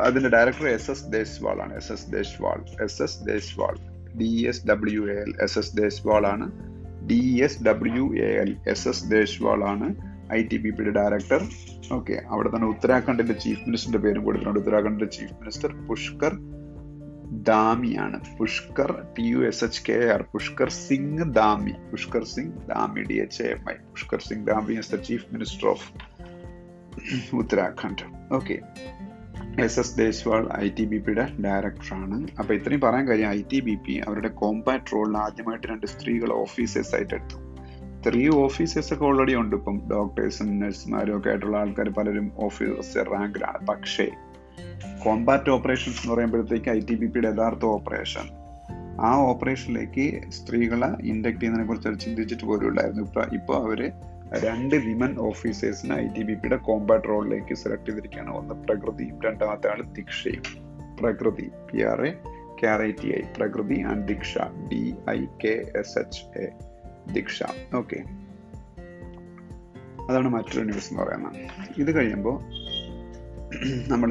അതിന്റെ director S S Deswal ആണ്. S S Deswal S S Deswal D S W A L S S Deswal ആണ് D S W A L S S Deswal ആണ് I T B പിയുടെ director. Okay, അവിടെ തന്നെ ഉത്തരാഖണ്ഡിന്റെ chief മിനിസ്റ്ററിന്റെ പേരും കൊടുത്തിട്ടുണ്ട്. ഉത്തരാഖണ്ഡിന്റെ ചീഫ് മിനിസ്റ്റർ പുഷ്കർ ധാമിയാണ്. Pushkar T U S H K R Pushkar Singh Dhami Pushkar Singh Dhami D H A M I Pushkar Singh Dhami is the chief minister of Uttarakhand. Okay, S S Deswal I T B പിയുടെ ഡയറക്ടറാണ്. അപ്പോൾ ഇത്രയും പറയാൻ കാര്യം ഐ ടി ബി പി അവരുടെ കോമ്പാക്ട് റോളിന് ആദ്യമായിട്ട് രണ്ട് സ്ത്രീകൾ ഓഫീസേഴ്സ് ആയിട്ട് എടുത്തു. ത്രീ ഓഫീസേഴ്സൊക്കെ ഓൾറെഡി ഉണ്ട്. ഇപ്പം ഡോക്ടേഴ്സും നഴ്സുമാരും ഒക്കെ ആയിട്ടുള്ള ആൾക്കാർ പലരും ഓഫീസർ റാങ്കിലാണ്. പക്ഷേ കോമ്പാക്ട് ഓപ്പറേഷൻസ് എന്ന് പറയുമ്പോഴത്തേക്ക് ഐ ടി ബി പിയുടെ യഥാർത്ഥ ഓപ്പറേഷൻ, ആ ഓപ്പറേഷനിലേക്ക് സ്ത്രീകളെ ഇൻഡക്ട് ചെയ്യുന്നതിനെ കുറിച്ച് അവർ ചിന്തിച്ചിട്ട് പോലും ഇല്ലായിരുന്നു. ഇപ്പം ഇപ്പോൾ അവർ രണ്ട് വിമൻ ഓഫീസേഴ്സിനെ ഐ ടി ബി പിയുടെ കോമ്പാക്ട് റോളിലേക്ക് സെലക്ട് ചെയ്തിരിക്കുകയാണ്. ഒന്ന് പ്രകൃതിയും രണ്ടാമത്തെ ആൾ ദിക്ഷയും. Prakriti P R A K R I T I Prakriti and Diksha D I K S H A Diksha. Okay, അതാണ് മറ്റൊരു ന്യൂസ് എന്ന് പറയുന്നത്. ഇത് കഴിയുമ്പോൾ നമ്മൾ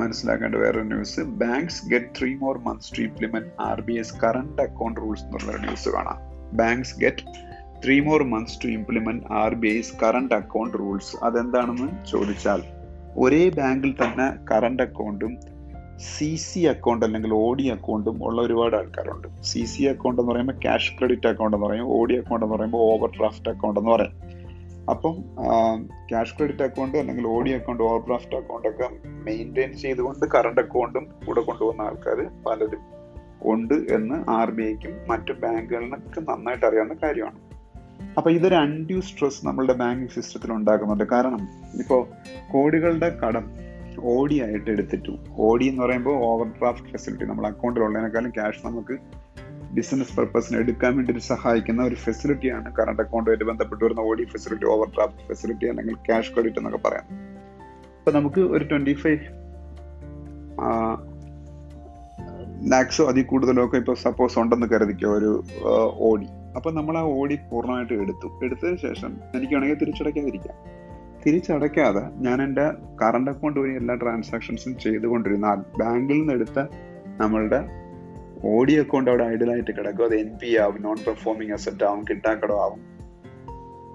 മനസ്സിലാക്കേണ്ട വേറൊരു news, banks get three more months to implement R B S current account rules എന്നുള്ളൊരു ന്യൂസ് കാണാം. Banks get three more months to implement R B I's current account rules. അതെന്താണെന്ന് ചോദിച്ചാൽ, ഒരേ ബാങ്കിൽ തന്നെ കറണ്ട് അക്കൗണ്ടും സി സി അക്കൗണ്ട് അല്ലെങ്കിൽ O D അക്കൗണ്ടും ഉള്ള ഒരുപാട് ആൾക്കാരുണ്ട്. സി സി അക്കൗണ്ട് എന്ന് പറയുമ്പോൾ ക്യാഷ് ക്രെഡിറ്റ് അക്കൗണ്ട് എന്ന് പറയും, ഒ ഡി അക്കൗണ്ട് എന്ന് പറയുമ്പോൾ ഓവർ ഡ്രാഫ്റ്റ് അക്കൗണ്ട് എന്ന് പറയും. അപ്പം ക്യാഷ് ക്രെഡിറ്റ് അക്കൗണ്ട് അല്ലെങ്കിൽ O D account over draft അക്കൗണ്ടൊക്കെ മെയിൻറ്റെയിൻ ചെയ്തുകൊണ്ട് കറണ്ട് അക്കൗണ്ടും കൂടെ കൊണ്ടുപോകുന്ന ആൾക്കാർ പലരും ഉണ്ട് എന്ന് ആർ ബി ഐക്കും മറ്റ് ബാങ്കുകളിനൊക്കെ നന്നായിട്ട് അറിയാവുന്ന കാര്യമാണ്. അപ്പോൾ ഇതൊരു അൺഡ്യൂ സ്ട്രെസ് നമ്മളുടെ ബാങ്കിങ് സിസ്റ്റത്തിൽ ഉണ്ടാക്കുന്നുണ്ട്. കാരണം ഇപ്പോൾ കോടികളുടെ കടം ഓ ഡി ആയിട്ട് എടുത്തിട്ടു. ഓ ഡി എന്ന് പറയുമ്പോൾ ഓവർ ഡ്രാഫ്റ്റ് ഫെസിലിറ്റി, നമ്മുടെ അക്കൗണ്ടിലുള്ളതിനേക്കാളും ക്യാഷ് നമുക്ക് ബിസിനസ് പർപ്പസിന് എടുക്കാൻ വേണ്ടി സഹായിക്കുന്ന ഒരു ഫെസിലിറ്റിയാണ് കറണ്ട് അക്കൗണ്ടുമായിട്ട് ബന്ധപ്പെട്ട് വരുന്ന O D facility, over draft facility അല്ലെങ്കിൽ ക്യാഷ് ക്രെഡിറ്റ് എന്നൊക്കെ പറയാം. അപ്പോൾ നമുക്ക് ഒരു ട്വൻറ്റി ഫൈവ് ലാക്സോ അതിൽ കൂടുതലോ ഒക്കെ ഇപ്പോൾ സപ്പോസ് ഉണ്ടെന്ന് കരുതിക്കോ ഒരു ഓ ഡി. അപ്പം നമ്മൾ ആ ഓടി പൂർണ്ണമായിട്ട് എടുത്തു. എടുത്തതിന് ശേഷം എനിക്കാണെങ്കിൽ തിരിച്ചടയ്ക്കാതിരിക്കാം. തിരിച്ചടയ്ക്കാതെ ഞാൻ എൻ്റെ കറണ്ട് അക്കൗണ്ട് വഴി എല്ലാ ട്രാൻസാക്ഷൻസും ചെയ്തുകൊണ്ടിരുന്നാൽ ബാങ്കിൽ നിന്ന് എടുത്ത നമ്മളുടെ ഓഡി അക്കൗണ്ട് അവിടെ ഐഡിലായിട്ട് കിടക്കും. അത് എൻ പി ആവും, നോൺ പെർഫോമിങ് അസെറ്റ് ആവും, കിട്ടാക്കടം ആവും.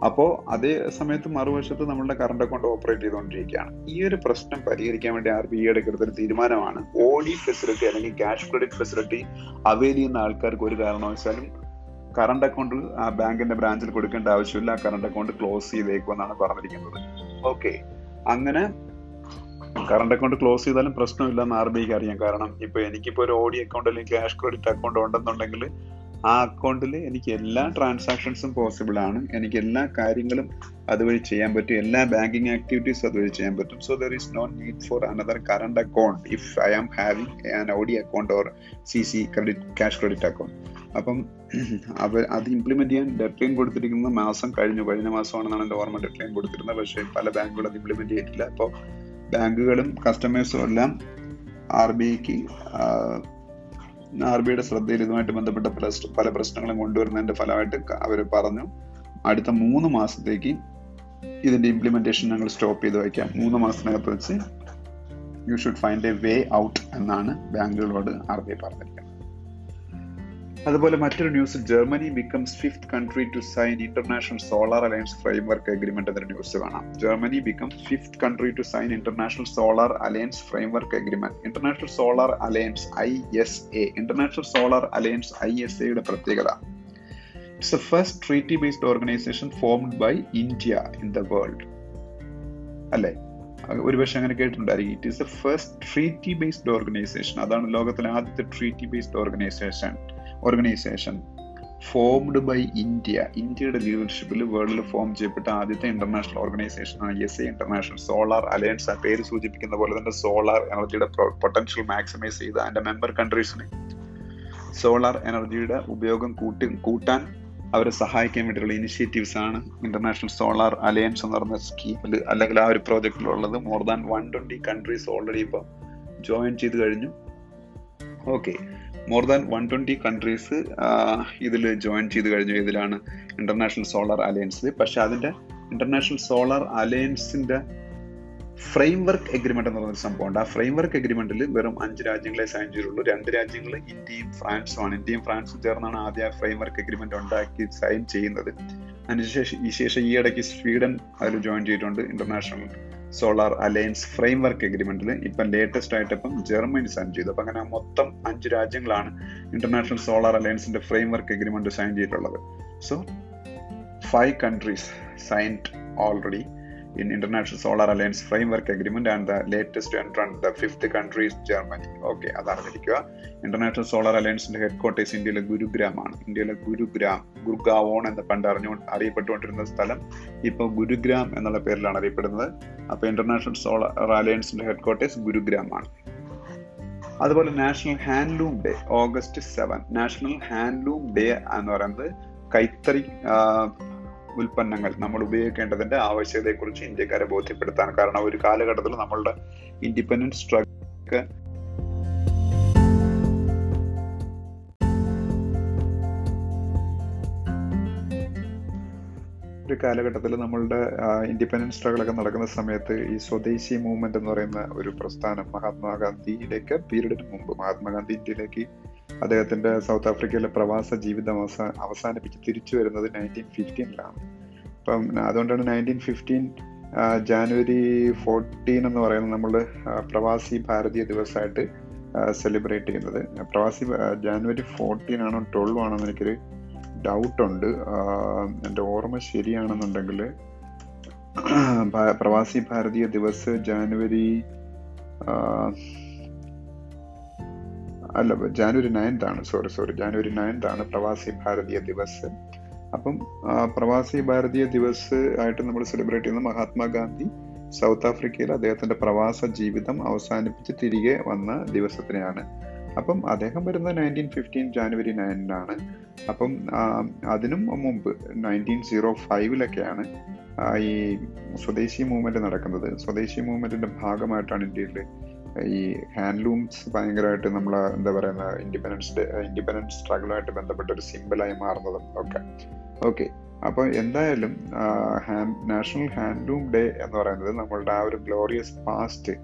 അപ്പോൾ അതേ സമയത്ത് മറുവശത്ത് നമ്മളുടെ കറണ്ട് അക്കൗണ്ട് ഓപ്പറേറ്റ് ചെയ്തുകൊണ്ടിരിക്കുകയാണ്. ഈ ഒരു പ്രശ്നം പരിഹരിക്കാൻ വേണ്ടി ആർ ബി ഐ എടുത്തൊരു തീരുമാനമാണ് ഓ ഡി ഫെസിലിറ്റി അല്ലെങ്കിൽ ക്യാഷ് ക്രെഡിറ്റ് ഫെസിലിറ്റി അവൈൽ ചെയ്യുന്ന ആൾക്കാർക്ക് ഒരു കാരണവശാലും കറണ്ട് അക്കൗണ്ട് ആ ബാങ്കിന്റെ ബ്രാഞ്ചിൽ കൊടുക്കേണ്ട ആവശ്യമില്ല, ആ കറണ്ട് അക്കൗണ്ട് ക്ലോസ് ചെയ്തേക്കുമെന്നാണ് പറഞ്ഞിരിക്കുന്നത്. ഓക്കെ, അങ്ങനെ കറണ്ട് അക്കൗണ്ട് ക്ലോസ് ചെയ്താലും പ്രശ്നമില്ലെന്ന് ആർ ബി ഐക്ക് അറിയാം. കാരണം ഇപ്പൊ എനിക്കിപ്പോ ഒരു ഓഡി അക്കൗണ്ട് അല്ലെങ്കിൽ ക്യാഷ് ക്രെഡിറ്റ് അക്കൗണ്ട് ഉണ്ടെന്നുണ്ടെങ്കിൽ ആ അക്കൗണ്ടിൽ എനിക്ക് എല്ലാ ട്രാൻസാക്ഷൻസും പോസിബിൾ ആണ്, എനിക്ക് എല്ലാ കാര്യങ്ങളും അതുവഴി ചെയ്യാൻ പറ്റും, എല്ലാ ബാങ്കിങ് ആക്ടിവിറ്റീസും അതുവഴി ചെയ്യാൻ പറ്റും. So there is no need for another current account if I am having an O D account or C C credit cash credit account. അപ്പം അവർ അത് ഇംപ്ലിമെന്റ് ചെയ്യാൻ ഡെഡ്ലൈൻ കൊടുത്തിരിക്കുന്നത് മാസം കഴിഞ്ഞു, കഴിഞ്ഞ മാസമാണെന്നാണ് എൻ്റെ ഓർമ്മ ഡെഡ്ലൈൻ കൊടുത്തിരുന്നത്. പക്ഷേ പല ബാങ്കുകളും അത് ഇംപ്ലിമെന്റ് ചെയ്തിട്ടില്ല. അപ്പോൾ ബാങ്കുകളും കസ്റ്റമേഴ്സും എല്ലാം ആർ ബി ഐക്ക് ആർ ബി ഐയുടെ ശ്രദ്ധയിൽ ഇതുമായിട്ട് ബന്ധപ്പെട്ട പല പല പ്രശ്നങ്ങളും കൊണ്ടുവരുന്നതിൻ്റെ ഫലമായിട്ട് അവർ പറഞ്ഞു അടുത്ത മൂന്ന് മാസത്തേക്ക് ഇതിൻ്റെ ഇംപ്ലിമെൻറ്റേഷൻ ഞങ്ങൾ സ്റ്റോപ്പ് ചെയ്ത് വയ്ക്കാം, മൂന്ന് മാസത്തിനകത്ത് വെച്ച് you should find a way out എന്നാണ് ബാങ്കുകളോട് ആർ ബി ഐ പറഞ്ഞിരിക്കുന്നത്. അതുപോലെ മറ്റൊരു news, Germany becomes fifth country to sign international solar alliance framework agreement എന്നൊരു ന്യൂസ് കാണാം. Germany becomes fifth country to sign international solar alliance framework agreement. International solar alliance I S A international solar alliance I S എയുടെ പ്രത്യേകത, it's the first treaty based organisation formed by India in the world. അല്ലേ, ഒരുപക്ഷെ അങ്ങനെ കേട്ടിട്ടുണ്ടായിരിക്കും. It is the first treaty based organisation, അതാണ് ലോകത്തിലെ ആദ്യത്തെ treaty based organisation organisation formed by India. ഇന്ത്യയുടെ ലീഡർഷിപ്പിൽ വേൾഡിൽ ഫോം ചെയ്യപ്പെട്ട ആദ്യത്തെ ഇന്റർനാഷണൽ ഓർഗനൈസേഷനാണ് S A international solar alliance. ആ പേര് സൂചിപ്പിക്കുന്ന പോലെ തന്നെ സോളാർ എനർജിയുടെ പൊട്ടൻഷ്യൽ മാക്സിമൈസ് ചെയ്ത് അതിന്റെ മെമ്പർ കൺട്രീസിന് സോളാർ എനർജിയുടെ ഉപയോഗം കൂട്ടി കൂട്ടാൻ അവരെ സഹായിക്കാൻ വേണ്ടിയിട്ടുള്ള ഇനിഷ്യേറ്റീവ്സ് ആണ് ഇന്റർനാഷണൽ സോളാർ അലയൻസ് എന്ന് പറഞ്ഞ സ്കീമിൽ അല്ലെങ്കിൽ ആ ഒരു പ്രോജക്റ്റിലുള്ളത്. More than one twenty countries already ഇപ്പം ജോയിൻ ചെയ്ത് കഴിഞ്ഞു. Okay, more than one twenty countries ഇതിൽ ജോയിൻ ചെയ്ത് കഴിഞ്ഞു. ഇതിലാണ് ഇന്റർനാഷണൽ സോളാർ അലയൻസിൽ. പക്ഷെ അതിൻ്റെ ഇന്റർനാഷണൽ സോളാർ അലയൻസിൻ്റെ ഫ്രെയിംവർക്ക് എഗ്രിമെന്റ് എന്ന് പറഞ്ഞൊരു സംഭവമുണ്ട്. ആ ഫ്രെയിംവർക്ക് എഗ്രിമെന്റിൽ വെറും അഞ്ച് രാജ്യങ്ങളെ സൈൻ ചെയ്തിട്ടുള്ളൂ. രണ്ട് രാജ്യങ്ങൾ ഇന്ത്യയും ഫ്രാൻസുമാണ്. ഇന്ത്യയും ഫ്രാൻസും ചേർന്നാണ് ആദ്യ ഫ്രെയിംവർക്ക് എഗ്രിമെന്റ് ഉണ്ടാക്കി സൈൻ ചെയ്യുന്നത്. അതിനുശേഷം ഈ ശേഷം ഈ ഇടയ്ക്ക് സ്വീഡൻ അതിൽ ജോയിൻ ചെയ്തിട്ടുണ്ട് ഇന്റർനാഷണൽ സോളാർ അലയൻസ് ഫ്രെയിംവർക്ക് എഗ്രിമെന്റിൽ. ഇപ്പം ലേറ്റസ്റ്റ് ആയിട്ട് ഇപ്പം ജർമ്മനി സൈൻ ചെയ്തു. അപ്പം അങ്ങനെ മൊത്തം അഞ്ച് രാജ്യങ്ങളാണ് ഇന്റർനാഷണൽ സോളാർ അലയൻസിന്റെ ഫ്രെയിംവർക്ക് എഗ്രിമെന്റ് സൈൻ ചെയ്തിട്ടുള്ളത്. So five countries signed already in International Solar Alliance Framework Agreement, and the latest entrant, the fifth country is Germany. Okay, അതറിഞ്ഞിരിക്കുക. International Solar Alliance-ന്റെ ഹെഡ്ക്വാർട്ടേഴ്സ് ഇന്ത്യയിലെ ഗുരുഗ്രാം ആണ്. ഇന്ത്യയിലെ ഗുരുഗ്രാം, ഗുർഗാവോൺ എന്ന് പണ്ട് അറിഞ്ഞു അറിയപ്പെട്ടുകൊണ്ടിരുന്ന സ്ഥലം ഇപ്പോൾ ഗുരുഗ്രാം എന്നുള്ള പേരിലാണ് അറിയപ്പെടുന്നത്. അപ്പോൾ ഇന്റർനാഷണൽ സോളാർ അലയൻസിന്റെ ഹെഡ്ക്വാർട്ടേഴ്സ് ഗുരുഗ്രാം ആണ്. അതുപോലെ national handloom day August seven. National handloom day എന്ന് പറയുന്നത് കൈത്തറി ഉൽപ്പന്നങ്ങൾ നമ്മൾ ഉപയോഗിക്കേണ്ടതിൻ്റെ ആവശ്യകതയെക്കുറിച്ച് ഇന്ത്യക്കാരെ ബോധ്യപ്പെടുത്താൻ. കാരണം ഒരു കാലഘട്ടത്തിൽ നമ്മളുടെ ഇൻഡിപെൻഡൻസ് സ്ട്രഗിൾ ഒരു കാലഘട്ടത്തിൽ നമ്മളുടെ ഇൻഡിപെൻഡൻസ് സ്ട്രഗിളൊക്കെ നടക്കുന്ന സമയത്ത് ഈ സ്വദേശി മൂവ്മെന്റ് എന്ന് പറയുന്ന ഒരു പ്രസ്ഥാനം മഹാത്മാഗാന്ധിയിലേക്ക് പീരീഡിന് മുമ്പ് മഹാത്മാഗാന്ധി ഇന്ത്യയിലേക്ക് അദ്ദേഹത്തിൻ്റെ സൗത്ത് ആഫ്രിക്കയിലെ പ്രവാസ ജീവിതം അവസാ അവസാനിപ്പിച്ച് തിരിച്ചു വരുന്നത് നയൻറ്റീൻ ഫിഫ്റ്റീനിലാണ്. അപ്പം അതുകൊണ്ടാണ് നയൻറ്റീൻ ഫിഫ്റ്റീൻ ജാനുവരി ഫോർട്ടീൻ എന്ന് പറയുന്നത് നമ്മൾ പ്രവാസി ഭാരതീയ ദിവസമായിട്ട് സെലിബ്രേറ്റ് ചെയ്യുന്നത്. പ്രവാസി ജാനുവരി ഫോർട്ടീൻ ആണോ ട്വൽവ് ആണോ എന്ന് എനിക്കൊരു ഡൗട്ടുണ്ട്. എൻ്റെ ഓർമ്മ ശരിയാണെന്നുണ്ടെങ്കിൽ പ്രവാസി ഭാരതീയ ദിവസ് ജാനുവരി അല്ല ജാനുവരി നയൻതാണ്. സോറി സോറി ജാനുവരി നയൻതാണ് പ്രവാസി ഭാരതീയ ദിവസ്. അപ്പം പ്രവാസി ഭാരതീയ ദിവസ് ആയിട്ട് നമ്മൾ സെലിബ്രേറ്റ് ചെയ്യുന്ന മഹാത്മാഗാന്ധി സൗത്ത് ആഫ്രിക്കയിൽ അദ്ദേഹത്തിൻ്റെ പ്രവാസ ജീവിതം അവസാനിപ്പിച്ച് തിരികെ വന്ന ദിവസത്തിനെയാണ്. അപ്പം അദ്ദേഹം വരുന്നത് നയൻറ്റീൻ ഫിഫ്റ്റീൻ ജാനുവരി നയനിനാണ്. അപ്പം അതിനും മുമ്പ് നയൻറ്റീൻ സീറോ ഫൈവിലൊക്കെയാണ് ഈ സ്വദേശി മൂവ്മെൻറ്റ് നടക്കുന്നത്. സ്വദേശി മൂവ്മെൻറ്റിൻ്റെ ഭാഗമായിട്ടാണ് ഇന്ത്യയിൽ ഈ ഹാൻഡ്ലൂംസ് ഭയങ്കരമായിട്ട് നമ്മൾ എന്താ പറയുന്ന ഇൻഡിപെൻഡൻസ് ഡേ ഇൻഡിപെൻഡൻസ് സ്ട്രഗിളുമായിട്ട് ബന്ധപ്പെട്ട ഒരു സിമ്പിളായി മാറുന്നതും ഒക്കെ. ഓക്കെ, അപ്പോൾ എന്തായാലും ഹാൻഡ് നാഷണൽ ഹാൻഡ്ലൂം ഡേ എന്ന് പറയുന്നത് നമ്മളുടെ ആ ഒരു ഗ്ലോറിയസ് പാസ്റ്റ്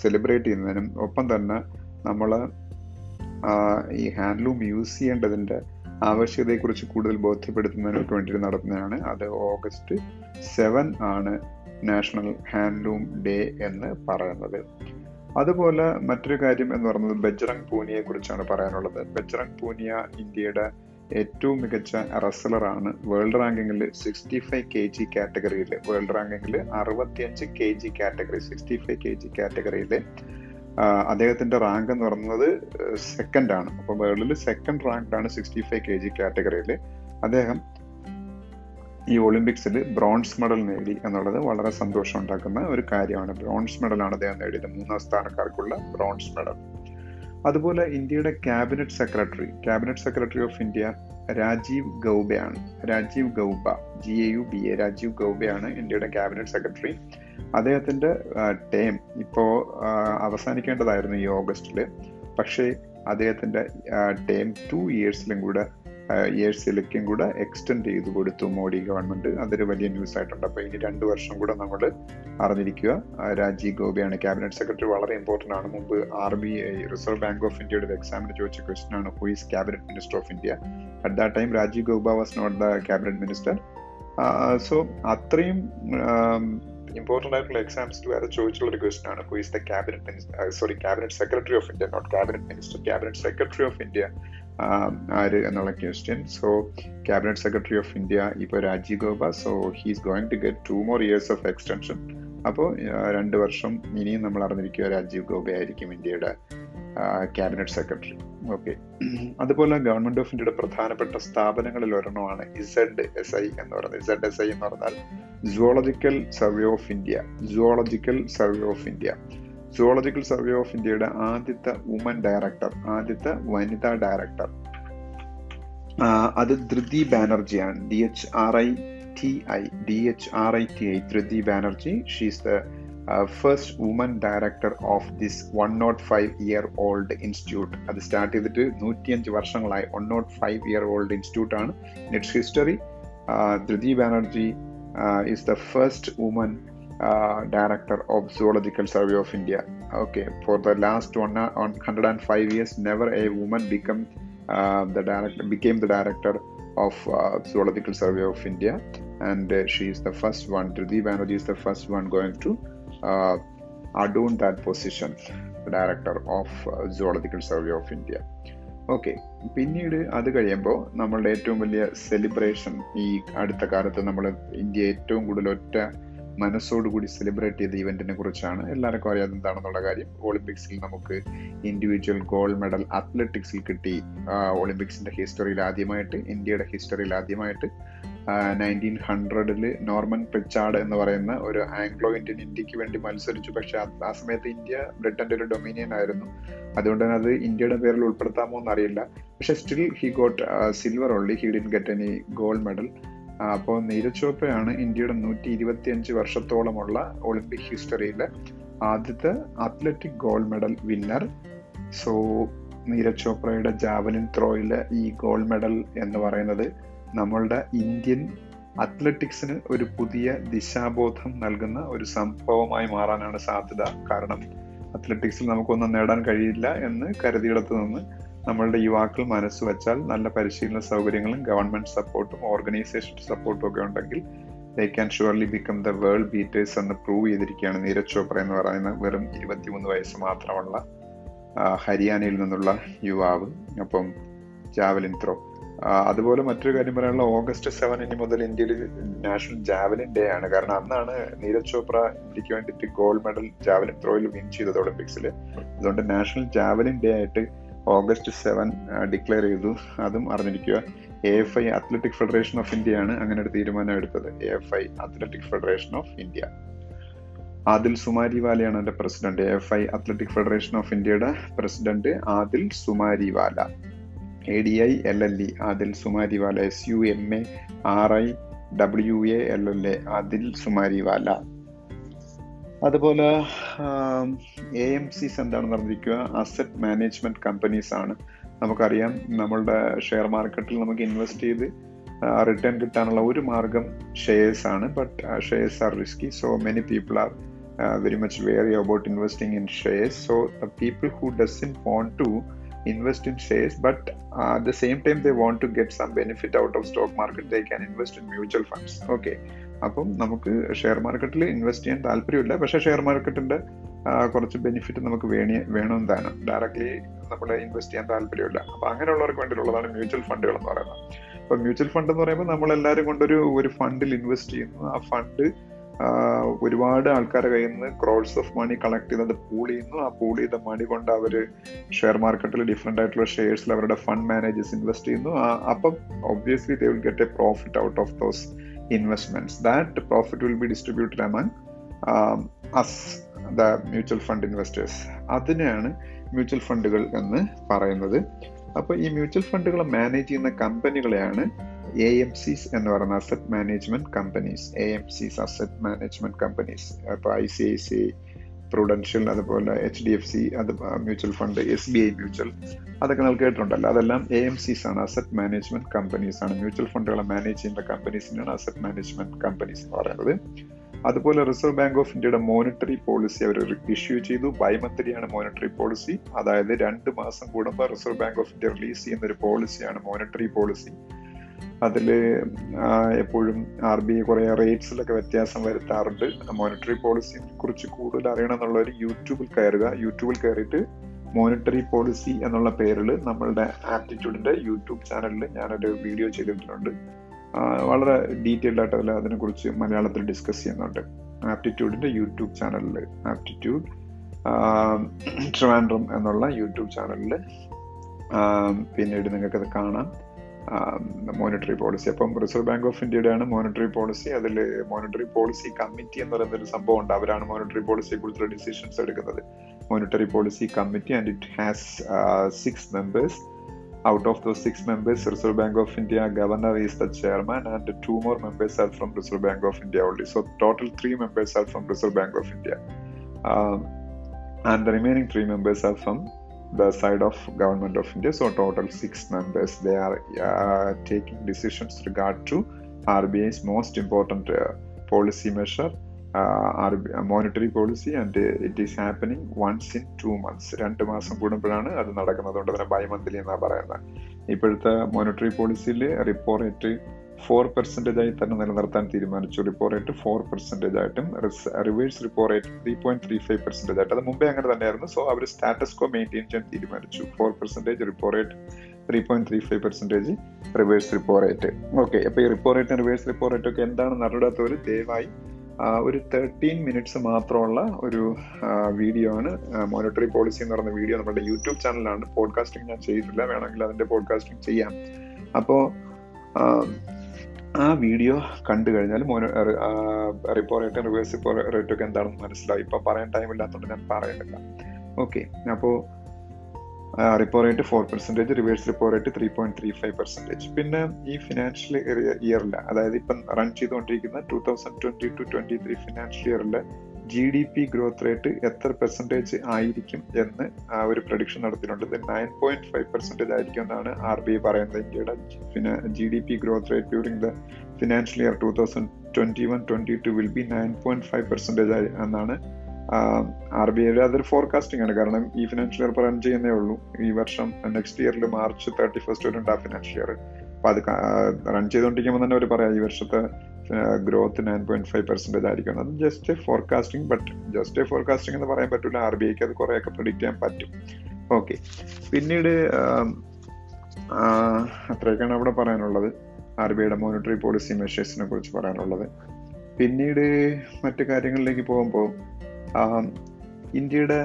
സെലിബ്രേറ്റ് ചെയ്യുന്നതിനും ഒപ്പം തന്നെ നമ്മൾ ഈ ഹാൻഡ്ലൂം യൂസ് ചെയ്യേണ്ടതിൻ്റെ ആവശ്യകതയെക്കുറിച്ച് കൂടുതൽ ബോധ്യപ്പെടുത്തുന്നതിനൊക്കെ വേണ്ടിയിട്ട് നടത്തുന്നതാണ്. അത് ഓഗസ്റ്റ് സെവൻ ആണ് നാഷണൽ ഹാൻഡ്ലൂം ഡേ എന്ന് പറയുന്നത്. അതുപോലെ മറ്റൊരു കാര്യം എന്ന് പറയുന്നത് ബജ്റംഗ് പൂനിയെ കുറിച്ചാണ് പറയാനുള്ളത്. ബജ്റംഗ് പൂനിയ ഇന്ത്യയുടെ ഏറ്റവും മികച്ച റെസ്ലറാണ്. വേൾഡ് റാങ്കിങ്ങിൽ സിക്സ്റ്റി ഫൈവ് കെ ജി കാറ്റഗറിയിൽ, വേൾഡ് റാങ്കിങ്ങിൽ അറുപത്തിയഞ്ച് K G category sixty five K G കാറ്റഗറിയിൽ അദ്ദേഹത്തിൻ്റെ റാങ്ക് എന്ന് പറയുന്നത് സെക്കൻഡാണ്. അപ്പോൾ വേൾഡിൽ സെക്കൻഡ് റാങ്ക്ഡാണ് സിക്സ്റ്റി ഫൈവ് കെ ജി കാറ്റഗറിയിൽ. അദ്ദേഹം ഈ ഒളിമ്പിക്സിൽ ബ്രോൺസ് മെഡൽ നേടി എന്നുള്ളത് വളരെ സന്തോഷം ഉണ്ടാക്കുന്ന ഒരു കാര്യമാണ്. ബ്രോൺസ് മെഡലാണ് അദ്ദേഹം നേടിയത്, മൂന്നാം സ്ഥാനക്കാർക്കുള്ള ബ്രോൺസ് മെഡൽ. അതുപോലെ ഇന്ത്യയുടെ cabinet secretary cabinet secretary of India Rajeev ഗൗബയാണ്. Rajeev Gauba G A U B A Rajiv ഗൗബയാണ് ഇന്ത്യയുടെ ക്യാബിനറ്റ് സെക്രട്ടറി. അദ്ദേഹത്തിൻ്റെ ടേം ഇപ്പോൾ അവസാനിക്കേണ്ടതായിരുന്നു ഈ ഓഗസ്റ്റിൽ. പക്ഷേ അദ്ദേഹത്തിൻ്റെ ടേം ടു ഇയേഴ്സിലും കൂടെ ഇയേഴ്സിലേക്കും കൂടെ എക്സ്റ്റെൻഡ് ചെയ്ത് കൊടുത്തു മോഡി ഗവൺമെൻറ്. അതൊരു വലിയ ന്യൂസ് ആയിട്ടുണ്ട്. അപ്പോൾ ഇനി രണ്ട് വർഷം കൂടെ നമ്മൾ അറിഞ്ഞിരിക്കുക. രാജീവ് ഗോബയാണ് ക്യാബിനറ്റ് സെക്രട്ടറി. വളരെ ഇമ്പോർട്ടൻ്റ് ആണ്. മുമ്പ് R B I reserve bank of ഇന്ത്യയുടെ ഒരു എക്സാമിന് ചോദിച്ച ക്വസ്റ്റൻ ആണ് who is cabinet minister of India. At that time Rajeev Gauba was not the cabinet minister. So അത്രയും ഇമ്പോർട്ടൻ്റ് ആയിട്ടുള്ള എക്സാംസിൽ വരെ ചോദിച്ചുള്ളൊരു ക്വസ്റ്റൻ ആണ് who is the cabinet minister sorry cabinet secretary of India, not cabinet minister, cabinet secretary of India ആര് എന്നുള്ള question. So cabinet secretary of India ഇപ്പോൾ Rajeev Gauba. So he's going to get two more years of extension. അപ്പോൾ രണ്ട് വർഷം ഇനിയും നമ്മൾ അറിഞ്ഞിരിക്കുക രാജീവ് ഗൗബ ആയിരിക്കും ഇന്ത്യയുടെ ക്യാബിനറ്റ് സെക്രട്ടറി. ഓക്കെ, അതുപോലെ ഗവൺമെൻറ് ഓഫ് ഇന്ത്യയുടെ പ്രധാനപ്പെട്ട സ്ഥാപനങ്ങളിൽ ഒരെണ്ണമാണ് ഇസഡ് എസ് ഐ എന്ന് പറയുന്നത്. ഇസഡ് എസ് ഐ എന്ന് പറഞ്ഞാൽ zoological survey of India. Zoological survey of India zoological survey of ഇന്ത്യയുടെ ആദ്യത്തെ വുമൻ ഡയറക്ടർ, ആദ്യത്തെ വനിതാ ഡയറക്ടർ അത് ധൃതി ബാനർജിയാണ്, D H R I T I D H R I T I Dhriti Banerjee. She's the first woman director of this one nought five year old institute. അത് start ചെയ്തിട്ട് നൂറ്റിയഞ്ച് വർഷങ്ങളായി. One nought five year old ഇൻസ്റ്റിറ്റ്യൂട്ടാണ്. It's history Dhriti Banerjee is the first woman director of zoological survey of India. Okay, for the last one hundred and five years never a woman become Uh, the director became the director of uh, Zoological Survey of India, and uh, she is the first one. Dhrithi Banerjee is the first one going to uh, adorn that position, the director of uh, Zoological Survey of India. Okay, പിന്നീട് അത് കഴിയുമ്പോൾ നമ്മളുടെ ഏറ്റവും വലിയ celebration ഈ അടുത്ത കാലത്ത് നമ്മൾ ഇന്ത്യ ഏറ്റവും കൂടുതൽ ഒറ്റ മനസ്സോടുകൂടി സെലിബ്രേറ്റ് ചെയ്ത ഇവൻറ്റിനെ കുറിച്ചാണ്. എല്ലാവർക്കും അറിയാതെ എന്താണെന്നുള്ള കാര്യം. ഒളിമ്പിക്സിൽ നമുക്ക് ഇൻഡിവിജ്വൽ ഗോൾഡ് മെഡൽ അത്ലറ്റിക്സിൽ കിട്ടി. ഒളിമ്പിക്സിൻ്റെ ഹിസ്റ്ററിയിൽ ആദ്യമായിട്ട്, ഇന്ത്യയുടെ ഹിസ്റ്ററിയിൽ ആദ്യമായിട്ട് നയൻറ്റീൻ ഹൺഡ്രഡിൽ നോർമൻ പ്രിച്ചാർഡ് എന്ന് പറയുന്ന ഒരു ആംഗ്ലോ ഇന്ത്യൻ ഇന്ത്യക്ക് വേണ്ടി മത്സരിച്ചു. പക്ഷേ ആ സമയത്ത് ഇന്ത്യ ബ്രിട്ടൻ്റെ ഒരു ഡൊമിനിയൻ ആയിരുന്നു. അതുകൊണ്ട് തന്നെ അത് ഇന്ത്യയുടെ പേരിൽ ഉൾപ്പെടുത്താമോ എന്നറിയില്ല. പക്ഷേ still he got silver only, he didn't get any gold medal. അപ്പോൾ നീരജ് ചോപ്രയാണ് ഇന്ത്യയുടെ നൂറ്റി ഇരുപത്തി അഞ്ച് വർഷത്തോളമുള്ള ഒളിമ്പിക് ഹിസ്റ്ററിയിലെ ആദ്യത്തെ athletic gold medal winner. So Neeraj ചോപ്രയുടെ ജാവലിൻ ത്രോയിലെ ഈ ഗോൾഡ് മെഡൽ എന്ന് പറയുന്നത് നമ്മളുടെ ഇന്ത്യൻ അത്ലറ്റിക്സിന് ഒരു പുതിയ ദിശാബോധം നൽകുന്ന ഒരു സംഭവമായി മാറാനാണ് സാധ്യത. കാരണം അത്ലറ്റിക്സിൽ നമുക്കൊന്നും നേടാൻ കഴിയില്ല എന്ന് കരുതിയിടത്ത് നിന്ന് നമ്മളുടെ യുവാക്കൾ മനസ്സ് വെച്ചാൽ നല്ല പരിശീലന സൗകര്യങ്ങളും ഗവൺമെൻറ് സപ്പോർട്ടും ഓർഗനൈസേഷൻ സപ്പോർട്ടും ഒക്കെ ഉണ്ടെങ്കിൽ they can surely become the world beaters എന്ന് പ്രൂവ് ചെയ്തിരിക്കുകയാണ് നീരജ് ചോപ്ര എന്ന് പറയുന്ന വെറും ഇരുപത്തിമൂന്ന് വയസ്സ് മാത്രമുള്ള ഹരിയാനയിൽ നിന്നുള്ള യുവാവ്. അപ്പം ജാവലിൻ ത്രോ. അതുപോലെ മറ്റൊരു കാര്യം പറയാനുള്ള, ഓഗസ്റ്റ് സെവൻ ഇനി മുതൽ ഇന്ത്യയിൽ നാഷണൽ ജാവലിൻ ഡേ ആണ്. കാരണം അന്നാണ് നീരജ് ചോപ്ര ഇന്ത്യക്ക് വേണ്ടിയിട്ട് ഗോൾഡ് മെഡൽ ജാവലിൻ ത്രോയിൽ വിൻ ചെയ്തത് ഒളിമ്പിക്സിൽ. അതുകൊണ്ട് നാഷണൽ ജാവലിൻ ഡേ ആയിട്ട് ഓഗസ്റ്റ് സെവൻ ഡിക്ലെയർ ചെയ്തു. അതും അറിഞ്ഞിരിക്കുക. A F I athletic federation of ഇന്ത്യയാണ് അങ്ങനെ ഒരു തീരുമാനം എടുത്തത്. A F I athletic federation of India. Adil സുമാരിവാലയാണ് എൻ്റെ president. A F I athletic federation of ഇന്ത്യയുടെ president Adil Sumariwala. A D I L L E Adil Sumariwala. S U M A R I W A L L A Adil Sumariwalla. അതുപോലെ A M സിസ് എന്താണെന്ന് അറിഞ്ഞിരിക്കുക. Asset management companies ആണ്. നമുക്കറിയാം നമ്മളുടെ share മാർക്കറ്റിൽ നമുക്ക് invest ചെയ്ത് റിട്ടേൺ കിട്ടാനുള്ള ഒരു മാർഗം ഷെയർസ് ആണ്. But shares are risky. So many people are very much വെയറി about investing in shares. So the people who doesn't want to invest in shares but at the same time they want to get some benefit out of stock market, they can invest in mutual funds. Okay, അപ്പം നമുക്ക് share മാർക്കറ്റിൽ invest ചെയ്യാൻ താല്പര്യമില്ല, പക്ഷേ share മാർക്കറ്റിൻ്റെ കുറച്ച് benefit നമുക്ക് വേണി വേണം താനും. ഡയറക്റ്റ്ലി നമ്മൾ ഇൻവെസ്റ്റ് ചെയ്യാൻ താല്പര്യമില്ല. അപ്പം അങ്ങനെയുള്ളവർക്ക് വേണ്ടിയിട്ടുള്ളതാണ് മ്യൂച്വൽ ഫണ്ടുകൾ എന്ന് പറയുന്നത്. അപ്പം മ്യൂച്വൽ ഫണ്ട് എന്ന് പറയുമ്പോൾ നമ്മളെല്ലാവരും കൊണ്ടൊരു ഒരു ഫണ്ടിൽ ഇൻവെസ്റ്റ് ചെയ്യുന്നു. ആ ഫണ്ട് ഒരുപാട് ആൾക്കാരുടെ കയ്യിൽ നിന്ന് ക്രോഡ്സ് ഓഫ് മണി കളക്ട് ചെയ്ത് അത് പൂൾ ചെയ്യുന്നു. ആ പൂൾ ചെയ്ത മണി കൊണ്ട് അവർ ഷെയർ മാർക്കറ്റിൽ ഡിഫറെൻ്റ് ആയിട്ടുള്ള ഷെയർസിൽ അവരുടെ ഫണ്ട് മാനേജേഴ്സ് ഇൻവെസ്റ്റ് ചെയ്യുന്നു. അപ്പം obviously they will get a profit out of those investments. That profit will be distributed among um, us, the mutual fund investors. അതിനെയാണ് മ്യൂച്വൽ ഫണ്ടുകൾ എന്ന് പറയുന്നത്. അപ്പോൾ ഈ മ്യൂച്വൽ ഫണ്ടുകളെ മാനേജ് ചെയ്യുന്ന കമ്പനികളെയാണ് എ എം സിസ് എന്ന് പറയുന്ന asset management companies. A M Cs asset management companies. അപ്പോൾ I C I C prudential, അതുപോലെ എച്ച് ഡി എഫ് സി, അത് mutual fund, S B I mutual, അതൊക്കെ നമ്മൾ കേട്ടിട്ടുണ്ടല്ലോ. അതെല്ലാം എ എം സിസ് ആണ്, അസറ്റ് മാനേജ്മെൻറ്റ് കമ്പനീസ് ആണ്. മ്യൂച്വൽ ഫണ്ടുകളെ മാനേജ് ചെയ്യുന്ന കമ്പനീസിനാണ് അസറ്റ് മാനേജ്മെൻറ്റ് കമ്പനീസ് എന്ന് പറയുന്നത്. അതുപോലെ റിസർവ് ബാങ്ക് ഓഫ് ഇന്ത്യയുടെ മോണിറ്ററി പോളിസി അവർ ഇഷ്യൂ ചെയ്തു. ബൈമന്ത്രിയാണ് മോണിറ്ററി പോളിസി. അതായത് രണ്ട് മാസം കൂടുമ്പോൾ reserve bank of India release ചെയ്യുന്ന ഒരു പോളിസിയാണ് മോണിറ്ററി പോളിസി. അതിൽ എപ്പോഴും ആർ ബി ഐ കുറേ റേറ്റ്സിലൊക്കെ വ്യത്യാസം വരുത്താറുണ്ട്. മോണിറ്ററി പോളിസിയെ കുറിച്ച് കൂടുതൽ അറിയണമെന്നുള്ളവർ യൂട്യൂബിൽ കയറുക. യൂട്യൂബിൽ കയറിയിട്ട് മോണിറ്ററി പോളിസി എന്നുള്ള പേരിൽ നമ്മളുടെ ആപ്റ്റിറ്റ്യൂഡിൻ്റെ യൂട്യൂബ് ചാനലിൽ ഞാനൊരു വീഡിയോ ചെയ്തിട്ടുണ്ട്. വളരെ ഡീറ്റെയിൽഡ് ആയിട്ട് അതിൽ അതിനെക്കുറിച്ച് മലയാളത്തിൽ ഡിസ്കസ് ചെയ്യുന്നുണ്ട്. ആപ്റ്റിറ്റ്യൂഡിൻ്റെ യൂട്യൂബ് ചാനലിൽ, ആപ്റ്റിറ്റ്യൂഡ് ട്രിവാൻഡ്രം എന്നുള്ള യൂട്യൂബ് ചാനലിൽ പിന്നീട് നിങ്ങൾക്കത് കാണാം, മോണിറ്ററി പോളിസി. അപ്പം റിസർവ് ബാങ്ക് ഓഫ് ഇന്ത്യയുടെയാണ് മോണിറ്ററി പോളിസി. അതിൽ മോണിറ്ററി പോളിസി കമ്മിറ്റി എന്ന് പറയുന്നൊരു സംഭവം ഉണ്ട്. അവരാണ് മോണിറ്ററി പോളിസിയെ കുറിച്ചുള്ള ഡിസിഷൻസ് എടുക്കുന്നത്. Monetary policy committee, and it has six members. Out of those six members, Reserve Bank of India governor is the chairman, and two more members are from Reserve Bank of India only. So total three members are from Reserve Bank of India, um, and the remaining three members are from the side of Government of India. So total six members. They are uh, taking decisions regard to R B I's most important uh, policy measure, uh, monetary policy, and uh, it is happening once in two months. രണ്ട് മാസം കൂടുമ്പോഴാണ് അത് നടക്കുന്നത്. അതുകൊണ്ട് തന്നെ by monthly എന്നാണ് പറയുന്നത്. ഇപ്പോഴത്തെ മോണിറ്ററി പോളിസിയിൽ റിപ്പോ റേറ്റ് ഫോർ പെർസെൻറ്റേജ് ആയി തന്നെ നിലനിർത്താൻ തീരുമാനിച്ചു. റിപ്പോ റേറ്റ് ഫോർ പെർസെൻറ്റേജ് ആയിട്ടും reverse repo rate three point three five percentage ആയിട്ട്. അത് മുമ്പേ അങ്ങനെ തന്നെയായിരുന്നു. സോ അവർ സ്റ്റാറ്റസ് കോ മെയിൻറ്റെയിൻ ചെയ്യാൻ തീരുമാനിച്ചു. Four percentage repo rate, three point three five percentage reverse repo rate. Okay, അപ്പോൾ ഈ repo rate, reverse repo rate ഒക്കെ എന്താണെന്ന് അറിയാത്തവർ ദയവായി ഒരു തേർട്ടീൻ മിനിറ്റ്സ് മാത്രമുള്ള ഒരു വീഡിയോ ആണ് മോണിറ്ററി പോളിസി എന്ന് പറയുന്ന വീഡിയോ. നമ്മുടെ യൂട്യൂബ് ചാനലാണ്. പോഡ്കാസ്റ്റിംഗ് ഞാൻ ചെയ്തിട്ടില്ല, വേണമെങ്കിൽ അതിൻ്റെ പോഡ്കാസ്റ്റിംഗ് ചെയ്യാം. അപ്പോൾ ആ വീഡിയോ കണ്ടു കഴിഞ്ഞാൽ മോനോ റിപ്പോ റേറ്റും റിവേഴ്സ് റിപ്പോ റേറ്റൊക്കെ എന്താണെന്ന് മനസ്സിലായി. ഇപ്പം പറയാൻ ടൈമില്ലാത്തതുകൊണ്ട് ഞാൻ പറയുന്നില്ല. ഓക്കെ, അപ്പോൾ repo rate four percentage, reverse repo rate three point three five percentage. പിന്നെ ഈ ഫിനാൻഷ്യൽ ഇയറിൽ, അതായത് ഇപ്പം റൺ ചെയ്തുകൊണ്ടിരിക്കുന്ന two thousand twenty two twenty three financial ഇയറിൽ G D P growth rate എത്ര പെർസെൻറ്റേജ് ആയിരിക്കും എന്ന് ഒരു പ്രഡിക്ഷൻ നടത്തിയിട്ടുണ്ട്. ഇത് നയൻ പോയിന്റ് ഫൈവ് പെർസെൻറ്റേജ് ആയിരിക്കും എന്നാണ് ആർ ബി ഐ പറയുന്നത്. ഇന്ത്യയുടെ G D P growth rate during the financial year two thousand twenty one twenty two will be nine point five percentage ആയി എന്നാണ് ആർ ബി ഐയുടെ അതൊരു ഫോർകാസ്റ്റിംഗ് ആണ്. കാരണം ഈ ഫിനാൻഷ്യൽ ഇയർ റൺ ചെയ്യുന്നേ ഉള്ളൂ. ഈ വർഷം നെക്സ്റ്റ് ഇയറിൽ മാർച്ച് തേർട്ടി ഫസ്റ്റ് വരെ ഉണ്ട് ആ ഫിനാൻഷ്യൽ ഇയർ. അപ്പോൾ അത് റൺ ചെയ്തുകൊണ്ടിരിക്കുമ്പോൾ തന്നെ അവർ പറയാം ഈ വർഷത്തെ growth nine point five percentage ആയിരിക്കണം. അത് just forecasting, but just forecasting എന്ന് പറയാൻ പറ്റില്ല. ആർ ബി ഐക്ക് അത് കുറേയൊക്കെ പ്രൊഡിക്റ്റ് ചെയ്യാൻ പറ്റും. ഓക്കെ, പിന്നീട് അത്രയൊക്കെയാണ് അവിടെ പറയാനുള്ളത് ആർ ബി ഐയുടെ മോണിറ്ററി പോളിസി മെഷേഴ്സിനെ കുറിച്ച് പറയാനുള്ളത്. പിന്നീട് മറ്റു കാര്യങ്ങളിലേക്ക് പോകുമ്പോൾ ഇന്ത്യയുടെ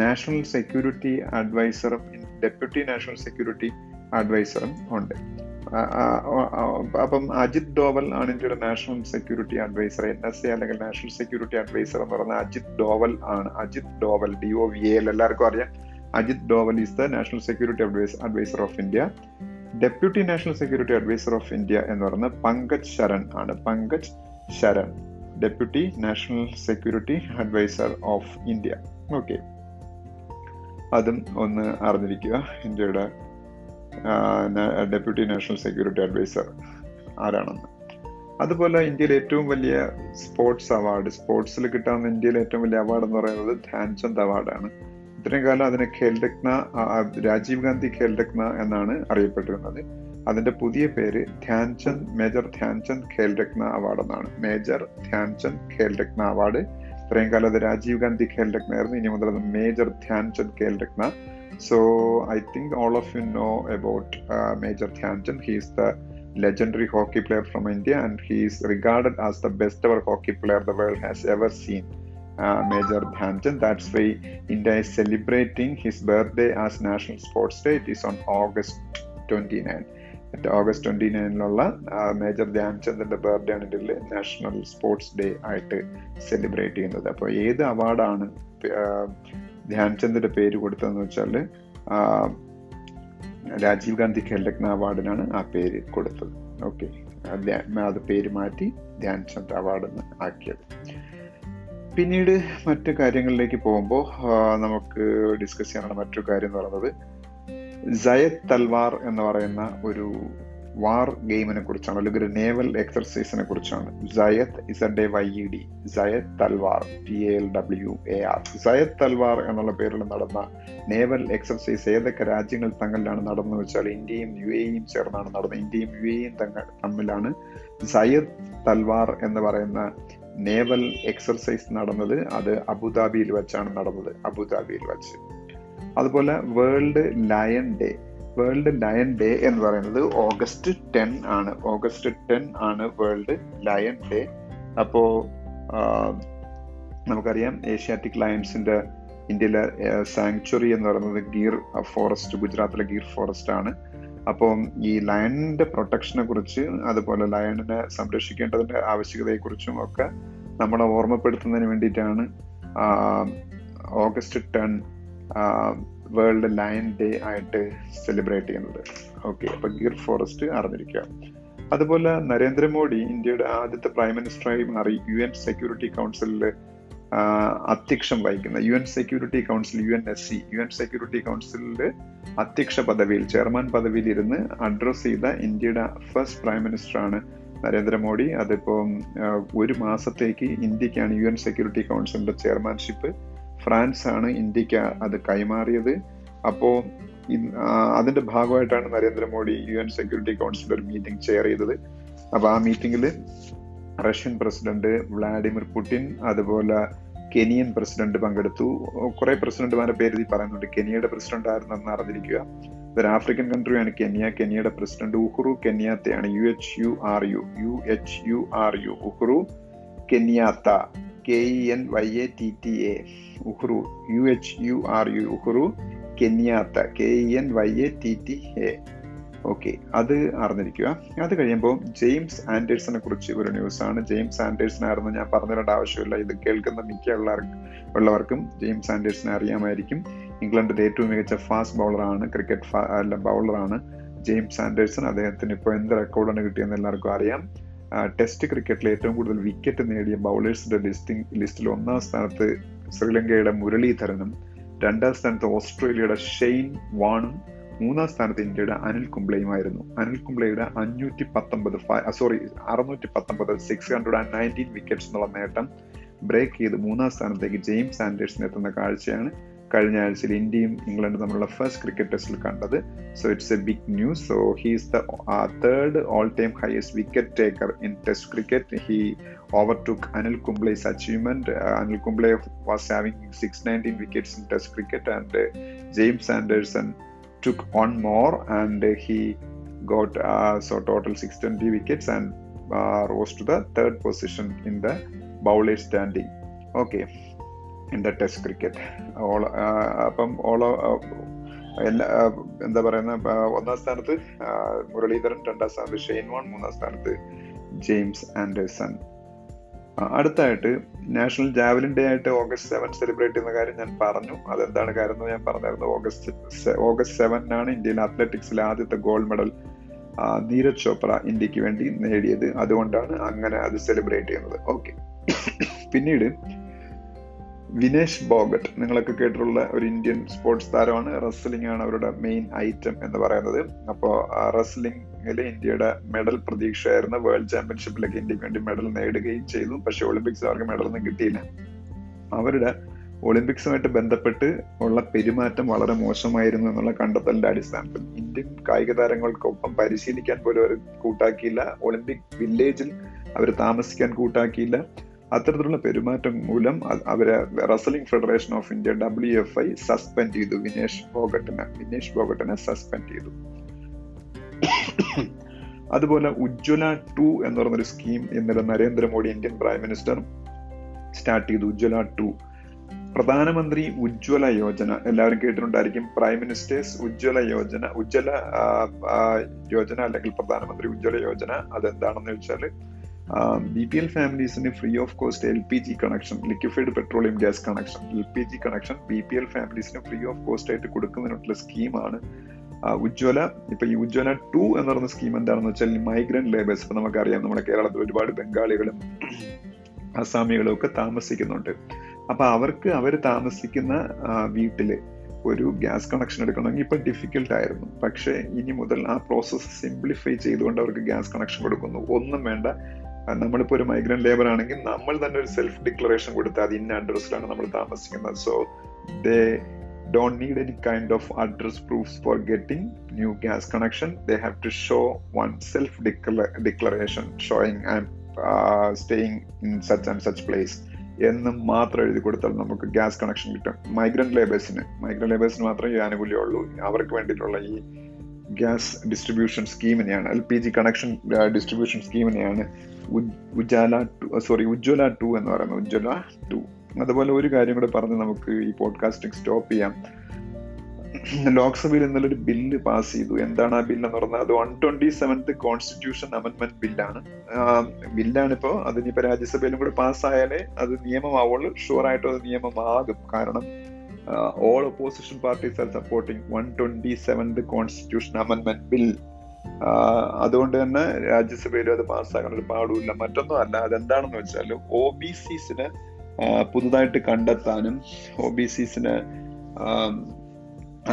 നാഷണൽ സെക്യൂരിറ്റി അഡ്വൈസറും ഡെപ്യൂട്ടി നാഷണൽ സെക്യൂരിറ്റി അഡ്വൈസറും ഉണ്ട്. അപ്പം അജിത് ഡോവൽ ആണ് ഇന്ത്യയുടെ national security adviser. N S A അല്ലെങ്കിൽ നാഷണൽ സെക്യൂരിറ്റി അഡ്വൈസർ എന്ന് പറയുന്നത് അജിത് ഡോവൽ ആണ്. Ajit Doval, D O V L, എല്ലാവർക്കും അറിയാം. Ajit Doval is the national security advise adviser of India. Deputy national security adviser of India എന്ന് പറയുന്നത് പങ്കജ് ശരൺ ആണ്. Pankaj Sharan, deputy national security adviser of India. Okay, അതും ഒന്ന് അറിഞ്ഞിരിക്കുക. ഇന്ത്യയുടെ ഡെപ്യൂട്ടി നാഷണൽ സെക്യൂരിറ്റി അഡ്വൈസർ ആരാണെന്ന്. അതുപോലെ ഇന്ത്യയിലെ ഏറ്റവും വലിയ സ്പോർട്സ് അവാർഡ്, സ്പോർട്സിൽ കിട്ടാവുന്ന ഇന്ത്യയിലെ ഏറ്റവും വലിയ അവാർഡ് എന്ന് പറയുന്നത് ധ്യാൻചന്ദ് അവാർഡാണ്. ഇത്രയും കാലം അതിനെ ഖേൽരത്ന, രാജീവ് ഗാന്ധി ഖേൽരത്ന എന്നാണ് അറിയപ്പെട്ടിരുന്നത്. അതിൻ്റെ പുതിയ പേര് ധ്യാൻചന്ദ്, മേജർ ധ്യാൻചന്ദ് ഖേൽരത്ന അവാർഡ് എന്നാണ്. Major Dhyan Chand Khel Ratna award. ഇത്രയും കാലം അത് രാജീവ് ഗാന്ധി ഖേൽരത്ന ആയിരുന്നു. ഇനി മുതൽ അത് major Dhyan Chand Khel Ratna. So I think all of you know about major Dhyan Chand. He is the legendary hockey player from India, and he is regarded as the best ever hockey player the world has ever seen. Uh, Major Dhyan Chand. That's why India is celebrating his birthday as National Sports Day. It is on August twenty-ninth. At August twenty-ninth-ലുള്ള major Dhyan ചന്ദിന്റെ birthday ആണ് ഇതിൽ national sports day ആയിട്ട് celebrate ചെയ്യുന്നത്. അപ്പോൾ ഏത് അവാർഡാണ് ധ്യാൻചന്ദിന്റെ പേര് കൊടുത്തതെന്ന് വെച്ചാൽ രാജീവ് ഗാന്ധി ഖേൽരത്ന അവാർഡിനാണ് ആ പേര് കൊടുത്തത്. ഓക്കെ, അത് പേര് മാറ്റി ധ്യാൻചന്ദ് അവാർഡ് എന്ന് ആക്കിയത്. പിന്നീട് മറ്റു കാര്യങ്ങളിലേക്ക് പോകുമ്പോൾ നമുക്ക് ഡിസ്കസ് ചെയ്യാനുള്ള മറ്റൊരു കാര്യം എന്ന് പറയുന്നത് സയ്യദ് തൽവാർ എന്ന് പറയുന്ന ഒരു വാർ ഗെയിമിനെ കുറിച്ചാണ്, അല്ലെങ്കിൽ ഒരു നേവൽ എക്സർസൈസിനെ കുറിച്ചാണ്. Syed Z A Y E D, Syed Talwar, T L W A R. Syed Talwar എന്നുള്ള പേരിൽ നടന്ന നേവൽ എക്സർസൈസ് ഏതൊക്കെ രാജ്യങ്ങൾ തങ്ങളിലാണ് നടന്നതെന്ന് വെച്ചാൽ ഇന്ത്യയും യു എയും ചേർന്നാണ് നടന്നത്. ഇന്ത്യയും യു എയും തമ്മിലാണ് സയ്യദ് തൽവാർ എന്ന് പറയുന്ന നേവൽ എക്സർസൈസ് നടന്നത്. അത് അബുദാബിയിൽ വെച്ചാണ് നടന്നത്, അബുദാബിയിൽ വെച്ച്. അതുപോലെ world lion day, world lion day എന്ന് പറയുന്നത് ഓഗസ്റ്റ് ടെൻ ആണ്. ഓഗസ്റ്റ് ടെൻ ആണ് വേൾഡ് ലയൺ ഡേ. അപ്പോൾ നമുക്കറിയാം ഏഷ്യാറ്റിക് ലയൺസിൻ്റെ ഇന്ത്യയിലെ സാങ്ച്വറി എന്ന് പറയുന്നത് ഗീർ ഫോറസ്റ്റ്, ഗുജറാത്തിലെ ഗീർ ഫോറസ്റ്റ് ആണ്. അപ്പോൾ ഈ ലയണിൻ്റെ പ്രൊട്ടക്ഷനെ കുറിച്ച്, അതുപോലെ ലയണിനെ സംരക്ഷിക്കേണ്ടതിൻ്റെ ആവശ്യകതയെക്കുറിച്ചും ഒക്കെ നമ്മളെ ഓർമ്മപ്പെടുത്തുന്നതിന് വേണ്ടിയിട്ടാണ് August ten world lion day ആയിട്ട് സെലിബ്രേറ്റ് ചെയ്യുന്നത്. ഓക്കെ, അപ്പോൾ ഗിർ ഫോറസ്റ്റ് അറിഞ്ഞിരിക്കുക. അതുപോലെ നരേന്ദ്രമോദി ഇന്ത്യയുടെ ആദ്യത്തെ പ്രൈം മിനിസ്റ്ററായി മാറി യു എൻ സെക്യൂരിറ്റി കൗൺസിലിൽ അധ്യക്ഷം വഹിക്കുന്ന U N security council U N S C U N security കൗൺസിലിൽ അധ്യക്ഷ പദവിയിൽ ചെയർമാൻ പദവിയിൽ ഇരുന്ന് അഡ്രസ്സ് ചെയ്ത ഇന്ത്യയുടെ ഫസ്റ്റ് പ്രൈം മിനിസ്റ്ററാണ് നരേന്ദ്രമോദി. അതിപ്പോൾ ഒരു മാസത്തേക്ക് ഇന്ത്യക്കാണ് യു എൻ സെക്യൂരിറ്റി കൗൺസിലിൻ്റെ ചെയർമാൻഷിപ്പ്, ഫ്രാൻസ് ആണ് ഇന്ത്യക്ക് അത് കൈമാറിയത്. അപ്പോൾ അതിൻ്റെ ഭാഗമായിട്ടാണ് നരേന്ദ്രമോദി യു എൻ സെക്യൂരിറ്റി കൗൺസിലിൽ ഒരു മീറ്റിംഗ് ചെയർ ചെയ്തത്. അപ്പോൾ ആ മീറ്റിങ്ങിൽ റഷ്യൻ പ്രസിഡന്റ് വ്ളാഡിമിർ പുടിൻ, അതുപോലെ കെനിയൻ പ്രസിഡന്റ് പങ്കെടുത്തു. കുറേ പ്രസിഡന്റുമാരെ പേര് പറയുന്നുണ്ട്. കെനിയയുടെ പ്രസിഡന്റ് ആയിരുന്നെന്ന് അറിഞ്ഞിരിക്കുക. ഒരു ആഫ്രിക്കൻ കൺട്രിയാണ് കെനിയ. കെനിയയുടെ പ്രസിഡന്റ് ഉഹുറു കെന്യാത്തയാണ്. U H U R U U H U R U Uhuru Kenyatta K E N Y A T T A Uhuru U H U R U Uhuru Kenyatta K E N Y A T T A. Okay, അത് അറിഞ്ഞിരിക്കുക. അത് കഴിയുമ്പോൾ James ആൻഡേഴ്സിനെ കുറിച്ച് ഒരു ന്യൂസാണ്. James ആൻഡേഴ്സിനായിരുന്നു, ഞാൻ പറഞ്ഞിടേണ്ട ആവശ്യമില്ല, ഇത് കേൾക്കുന്ന മിക്ക ഉള്ളവർക്കും ജെയിംസ് ആൻഡേഴ്സിനെ അറിയാമായിരിക്കും. ഇംഗ്ലണ്ടിൻ്റെ ഏറ്റവും മികച്ച ഫാസ്റ്റ് ബൗളറാണ്, ക്രിക്കറ്റ് അല്ല ബൗളറാണ് ജെയിംസ് ആൻഡേഴ്സൺ. അദ്ദേഹത്തിന് ഇപ്പോൾ എന്ത് റെക്കോർഡാണ് കിട്ടിയെന്ന് എല്ലാവർക്കും അറിയാം. ടെസ്റ്റ് ക്രിക്കറ്റിൽ ഏറ്റവും കൂടുതൽ വിക്കറ്റ് നേടിയ ബൗളേഴ്സിൻ്റെ ലിസ്റ്റിംഗ് ലിസ്റ്റിൽ ഒന്നാം സ്ഥാനത്ത് ശ്രീലങ്കയുടെ മുരളീധരനും രണ്ടാം സ്ഥാനത്ത് ഓസ്ട്രേലിയയുടെ ഷെയ്ൻ വാണും മൂന്നാം സ്ഥാനത്ത് ഇന്ത്യയുടെ അനിൽ കുംബ്ലെയുമായിരുന്നു. അനിൽ കുംബ്ലെയുടെ അഞ്ഞൂറ്റി പത്തൊമ്പത് സോറി അറുന്നൂറ്റി പത്തൊമ്പത് six hundred and nineteen wickets എന്നുള്ള നേട്ടം ബ്രേക്ക് ചെയ്ത് മൂന്നാം സ്ഥാനത്തേക്ക് ജെയിംസ് ആൻഡേഴ്സൺ എത്തുന്ന കാഴ്ചയാണ് കഴിഞ്ഞ ആഴ്ചയിൽ ഇന്ത്യയും ഇംഗ്ലണ്ടും തമ്മിലുള്ള ഫസ്റ്റ് ക്രിക്കറ്റ് ടെസ്റ്റിൽ കണ്ടത്. So it's a big news. So he is the third all time highest wicket taker in test cricket. He overtook Anil Kumble's achievement. Uh, Anil Kumble was having six hundred nineteen wickets in test cricket and uh, James Anderson took on more and uh, he got uh, so total six hundred twenty wickets and uh, rose to the third position in the bowler standing. Okay, in the test cricket. All അപ്പം all എല്ലാ എന്താ പറയുന്ന ഒന്നാം സ്ഥാനത്ത് മുരളീധരൻ, രണ്ടാം സ്ഥാനത്ത് Shane Warne, മൂന്നാം സ്ഥാനത്ത് ജെയിംസ് ആൻഡേഴ്സൺ. അടുത്തായിട്ട് നാഷണൽ ജാവലിൻ ഡേ ആയിട്ട് ഓഗസ്റ്റ് സെവൻ സെലിബ്രേറ്റ് ചെയ്യുന്ന കാര്യം ഞാൻ പറഞ്ഞു. അതെന്താണ് കാര്യം എന്ന് ഞാൻ പറഞ്ഞായിരുന്നു. ഓഗസ്റ്റ് ഓഗസ്റ്റ് സെവനാണ് ഇന്ത്യൻ അത്ലറ്റിക്സിലെ ആദ്യത്തെ ഗോൾഡ് മെഡൽ നീരജ് ചോപ്ര ഇന്ത്യക്ക് വേണ്ടി നേടിയത്. അതുകൊണ്ടാണ് അങ്ങനെ അത് സെലിബ്രേറ്റ് ചെയ്യുന്നത്. ഓക്കെ, പിന്നീട് വിനേഷ് ഫോഗട്ട് നിങ്ങളൊക്കെ കേട്ടിട്ടുള്ള ഒരു ഇന്ത്യൻ സ്പോർട്സ് താരമാണ്. റെസ്ലിംഗ് ആണ് അവരുടെ മെയിൻ ഐറ്റം എന്ന് പറയുന്നത്. അപ്പോൾ റെസ്ലിംഗിൽ ഇന്ത്യയുടെ മെഡൽ പ്രതീക്ഷയായിരുന്നു. വേൾഡ് ചാമ്പ്യൻഷിപ്പിലൊക്കെ ഇന്ത്യക്ക് വേണ്ടി മെഡൽ നേടുകയും ചെയ്തു. പക്ഷേ ഒളിമ്പിക്സ് അവർക്ക് മെഡലൊന്നും കിട്ടിയില്ല. അവരുടെ ഒളിമ്പിക്സുമായിട്ട് ബന്ധപ്പെട്ട് ഉള്ള പെരുമാറ്റം വളരെ മോശമായിരുന്നു എന്നുള്ള കണ്ടെത്തലിന്റെ അടിസ്ഥാനത്തിൽ ഇന്ത്യൻ കായിക താരങ്ങൾക്കൊപ്പം പരിശീലിക്കാൻ പോലും അവർ കൂട്ടാക്കിയില്ല. ഒളിമ്പിക് വില്ലേജിൽ അവർ താമസിക്കാൻ കൂട്ടാക്കിയില്ല. അത്തരത്തിലുള്ള പെരുമാറ്റം മൂലം അവരെ wrestling federation of India W F I suspend ചെയ്തു. വിനേഷ് ഫോഗട്ടിനെ വിനേഷ് ഫോഗട്ടിനെ സസ്പെൻഡ് ചെയ്തു. അതുപോലെ ഉജ്ജ്വല ടു എന്ന് പറയുന്നൊരു സ്കീം ഇന്നലെ Narendra Modi Indian prime minister start ചെയ്തു. ഉജ്ജ്വല ടു, പ്രധാനമന്ത്രി ഉജ്ജ്വല യോജന എല്ലാവരും കേട്ടിട്ടുണ്ടായിരിക്കും. പ്രൈം മിനിസ്റ്റേഴ്സ് ഉജ്ജ്വല യോജന ഉജ്ജ്വല യോജന അല്ലെങ്കിൽ പ്രധാനമന്ത്രി ഉജ്ജ്വല യോജന അതെന്താണെന്ന് വെച്ചാൽ ബി പി എൽ ഫാമിലീസിന് free of cost L P G connection, liquefied petroleum gas connection, L P G connection B P L ഫാമിലീസിന് ഫ്രീ ഓഫ് കോസ്റ്റ് ആയിട്ട് കൊടുക്കുന്നതിനുള്ള സ്കീമാണ് ഉജ്ജ്വല. ഇപ്പൊ ഈ ഉജ്ജ്വല ടു എന്ന് പറയുന്ന സ്കീം എന്താണെന്ന് വെച്ചാൽ മൈഗ്രന്റ് ലേബേഴ്സ്, ഇപ്പൊ നമുക്കറിയാം നമ്മുടെ കേരളത്തിൽ ഒരുപാട് ബംഗാളികളും അസാമികളും ഒക്കെ താമസിക്കുന്നുണ്ട്. അപ്പൊ അവർക്ക് അവർ താമസിക്കുന്ന വീട്ടില് ഒരു ഗ്യാസ് കണക്ഷൻ എടുക്കണമെങ്കിൽ ഇപ്പം ഡിഫിക്കൽട്ട് ആയിരുന്നു. പക്ഷേ ഇനി മുതൽ ആ പ്രോസസ്സ് സിംപ്ലിഫൈ ചെയ്തുകൊണ്ട് അവർക്ക് ഗ്യാസ് കണക്ഷൻ കൊടുക്കുന്നു. ഒന്നും വേണ്ട, നമ്മളിപ്പോൾ ഒരു മൈഗ്രന്റ് ലേബർ ആണെങ്കിൽ നമ്മൾ തന്നെ ഒരു സെൽഫ് ഡിക്ലറേഷൻ കൊടുത്താൽ അത് ഇന്ന അഡ്രസ്സിലാണ് നമ്മൾ താമസിക്കുന്നത്. So they don't need any kind of address proofs for getting new gas connection. They have to show one self declaration showing I am staying in such and such place എന്ന് മാത്രം എഴുതി കൊടുത്താൽ നമുക്ക് ഗ്യാസ് കണക്ഷൻ കിട്ടും. Migrant ലേബേഴ്സിന് migrant ലേബേഴ്സിന് മാത്രമേ ഈ ആനുകൂല്യമുള്ളൂ. അവർക്ക് വേണ്ടിയിട്ടുള്ള ഈ ഗ്യാസ് ഡിസ്ട്രിബ്യൂഷൻ സ്കീമിനെയാണ്, L P G connection distribution സ്കീമിനെയാണ് ഉജാല സോറി ഉജ്ജ്വല ടു എന്ന് പറയുന്നത്, ഉജ്ജ്വല ടു. അതുപോലെ ഒരു കാര്യം കൂടെ പറഞ്ഞ് നമുക്ക് ഈ പോഡ്കാസ്റ്റിംഗ് സ്റ്റോപ്പ് ചെയ്യാം. ലോക്സഭയിൽ ഇന്നലെ ഒരു ബില്ല് പാസ് ചെയ്തു. എന്താണ് ആ ബില്ലെന്ന് പറഞ്ഞാൽ അത് one twenty seventh constitution amendment ബില്ലാണ് ബില്ലാണിപ്പോൾ അതിനിപ്പോൾ രാജ്യസഭയിലും കൂടെ പാസ്സായാലേ അത് നിയമമാവുള്ളൂ. ഷുവറായിട്ടും അത് നിയമമാകും. കാരണം Uh, all opposition parties are supporting one hundred twenty-seventh constitution അമെൻമെന്റ് ബിൽ. അതുകൊണ്ട് തന്നെ രാജ്യസഭയിലും അത് പാസ്സാക്കാനൊരു പാടുമില്ല. മറ്റൊന്നും അല്ല, അതെന്താണെന്ന് വെച്ചാൽ ഒ ബി സിസിന് പുതുതായിട്ട് കണ്ടെത്താനും ഒ ബി സിസിന്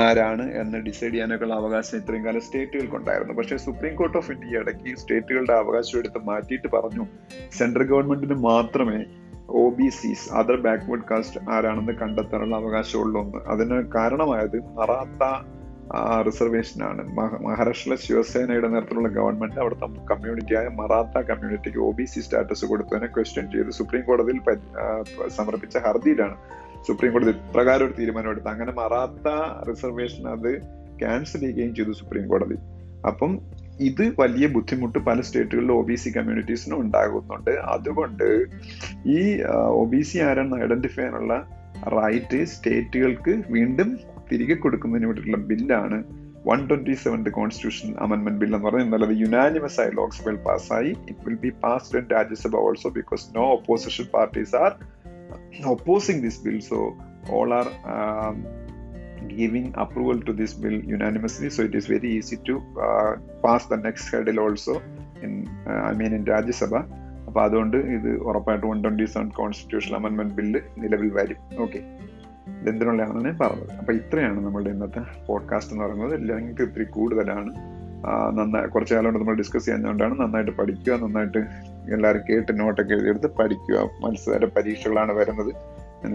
ആരാണ് എന്ന് ഡിസൈഡ് ചെയ്യാനൊക്കെയുള്ള അവകാശം ഇത്രയും കാലം സ്റ്റേറ്റുകൾക്കുണ്ടായിരുന്നു. പക്ഷേ സുപ്രീം കോർട്ട് ഓഫ് ഇന്ത്യ ഇടയ്ക്ക് സ്റ്റേറ്റുകളുടെ അവകാശം എടുത്ത് മാറ്റിയിട്ട് പറഞ്ഞു സെൻട്രൽ ഗവൺമെന്റിന് മാത്രമേ O B Cs other backward caste ആരാണെന്ന് കണ്ടെത്താനുള്ള അവകാശമുള്ളൂ എന്ന്. അതിന് കാരണമായത് മറാത്ത റിസർവേഷനാണ്. മഹാരാഷ്ട്രയിലെ ശിവസേനയുടെ നേതൃത്വത്തിലുള്ള ഗവൺമെന്റ് അവിടുത്തെ കമ്മ്യൂണിറ്റിയായ മറാത്ത കമ്മ്യൂണിറ്റിക്ക് ഒ ബി സി സ്റ്റാറ്റസ് കൊടുത്തതിനെ ക്വസ്റ്റ്യൻ ചെയ്ത് സുപ്രീം കോടതിയിൽ സമർപ്പിച്ച ഹർജിയിലാണ് സുപ്രീം കോടതി ഇപ്രകാരം ഒരു തീരുമാനമെടുത്തത്. അങ്ങനെ മറാത്ത റിസർവേഷൻ അത് ക്യാൻസൽ ചെയ്യുകയും ചെയ്തു സുപ്രീം കോടതി. അപ്പം ഇത് വലിയ ബുദ്ധിമുട്ട് പല സ്റ്റേറ്റുകളിലും ഒ ബി സി കമ്മ്യൂണിറ്റീസിനും ഉണ്ടാകുന്നുണ്ട്. അതുകൊണ്ട് ഈ ഒ ബി സി ആരാണെന്ന് ഐഡന്റിഫൈ ചെയ്യാനുള്ള റൈറ്റ് സ്റ്റേറ്റുകൾക്ക് വീണ്ടും തിരികെ കൊടുക്കുന്നതിന് വേണ്ടിയിട്ടുള്ള ബില്ലാണ് വൺ ട്വന്റി സെവൻത് കോൺസ്റ്റിറ്റ്യൂഷൻ അമെൻമെന്റ് ബിൽ എന്ന് പറഞ്ഞാൽ എന്നുള്ളത് യുനാനിമസ് ആയി ലോക്സഭയിൽ പാസ്സായി. It will be passed in Rajya Sabha also because no opposition parties are opposing this bill, so all are um, giving approval to this bill unanimously, so it is very easy to uh, pass the next hurdle also in uh, I mean in Rajya Sabha. അപ്പോൾ അതുകൊണ്ട് ഇത് ഉറപ്പായിട്ട് one twenty seven constitutional അമെൻമെന്റ് bill നിലവിൽ വരും. Okay, ഇതെന്തിനുള്ളതാണെന്ന് ഞാൻ പറഞ്ഞത്. അപ്പോൾ ഇത്രയാണ് നമ്മുടെ ഇന്നത്തെ പോഡ്കാസ്റ്റ് എന്ന് പറയുന്നത്. ലെങ്ത് ഇത്തിരി കൂടുതലാണ്. നന്നായി കുറച്ച് കാലം കൊണ്ട് നമ്മൾ ഡിസ്കസ് ചെയ്യുന്നതുകൊണ്ടാണ്. നന്നായിട്ട് പഠിക്കുക, നന്നായിട്ട് എല്ലാവരും കേട്ട് നോട്ടൊക്കെ എഴുതിയെടുത്ത് പഠിക്കുക. മത്സര പരീക്ഷകളാണ് വരുന്നത്.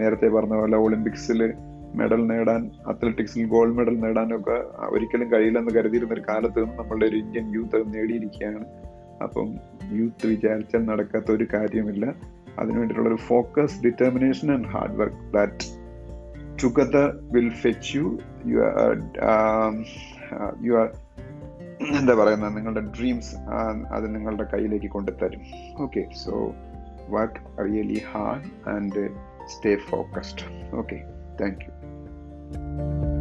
നേരത്തെ പറഞ്ഞ പോലെ ഒളിമ്പിക്സിൽ മെഡൽ നേടാൻ, അത്ലറ്റിക്സിൽ ഗോൾഡ് മെഡൽ നേടാനൊക്കെ ഒരിക്കലും കഴിയില്ലെന്ന് കരുതിയിരുന്നൊരു കാലത്ത് നിന്ന് നമ്മളുടെ ഒരു ഇന്ത്യൻ യൂത്ത് അത് നേടിയിരിക്കുകയാണ്. അപ്പം യൂത്ത് വിചാരിച്ചാൽ നടക്കാത്ത ഒരു കാര്യമില്ല. അതിനുവേണ്ടിയിട്ടുള്ളൊരു focus, determination and hard work that together will fetch you your um, uh, your എന്താ പറയുന്നത്, നിങ്ങളുടെ ഡ്രീംസ് അത് നിങ്ങളുടെ കയ്യിലേക്ക് കൊണ്ടുതരും. Okay, so work really hard and stay focused. Okay, thank U.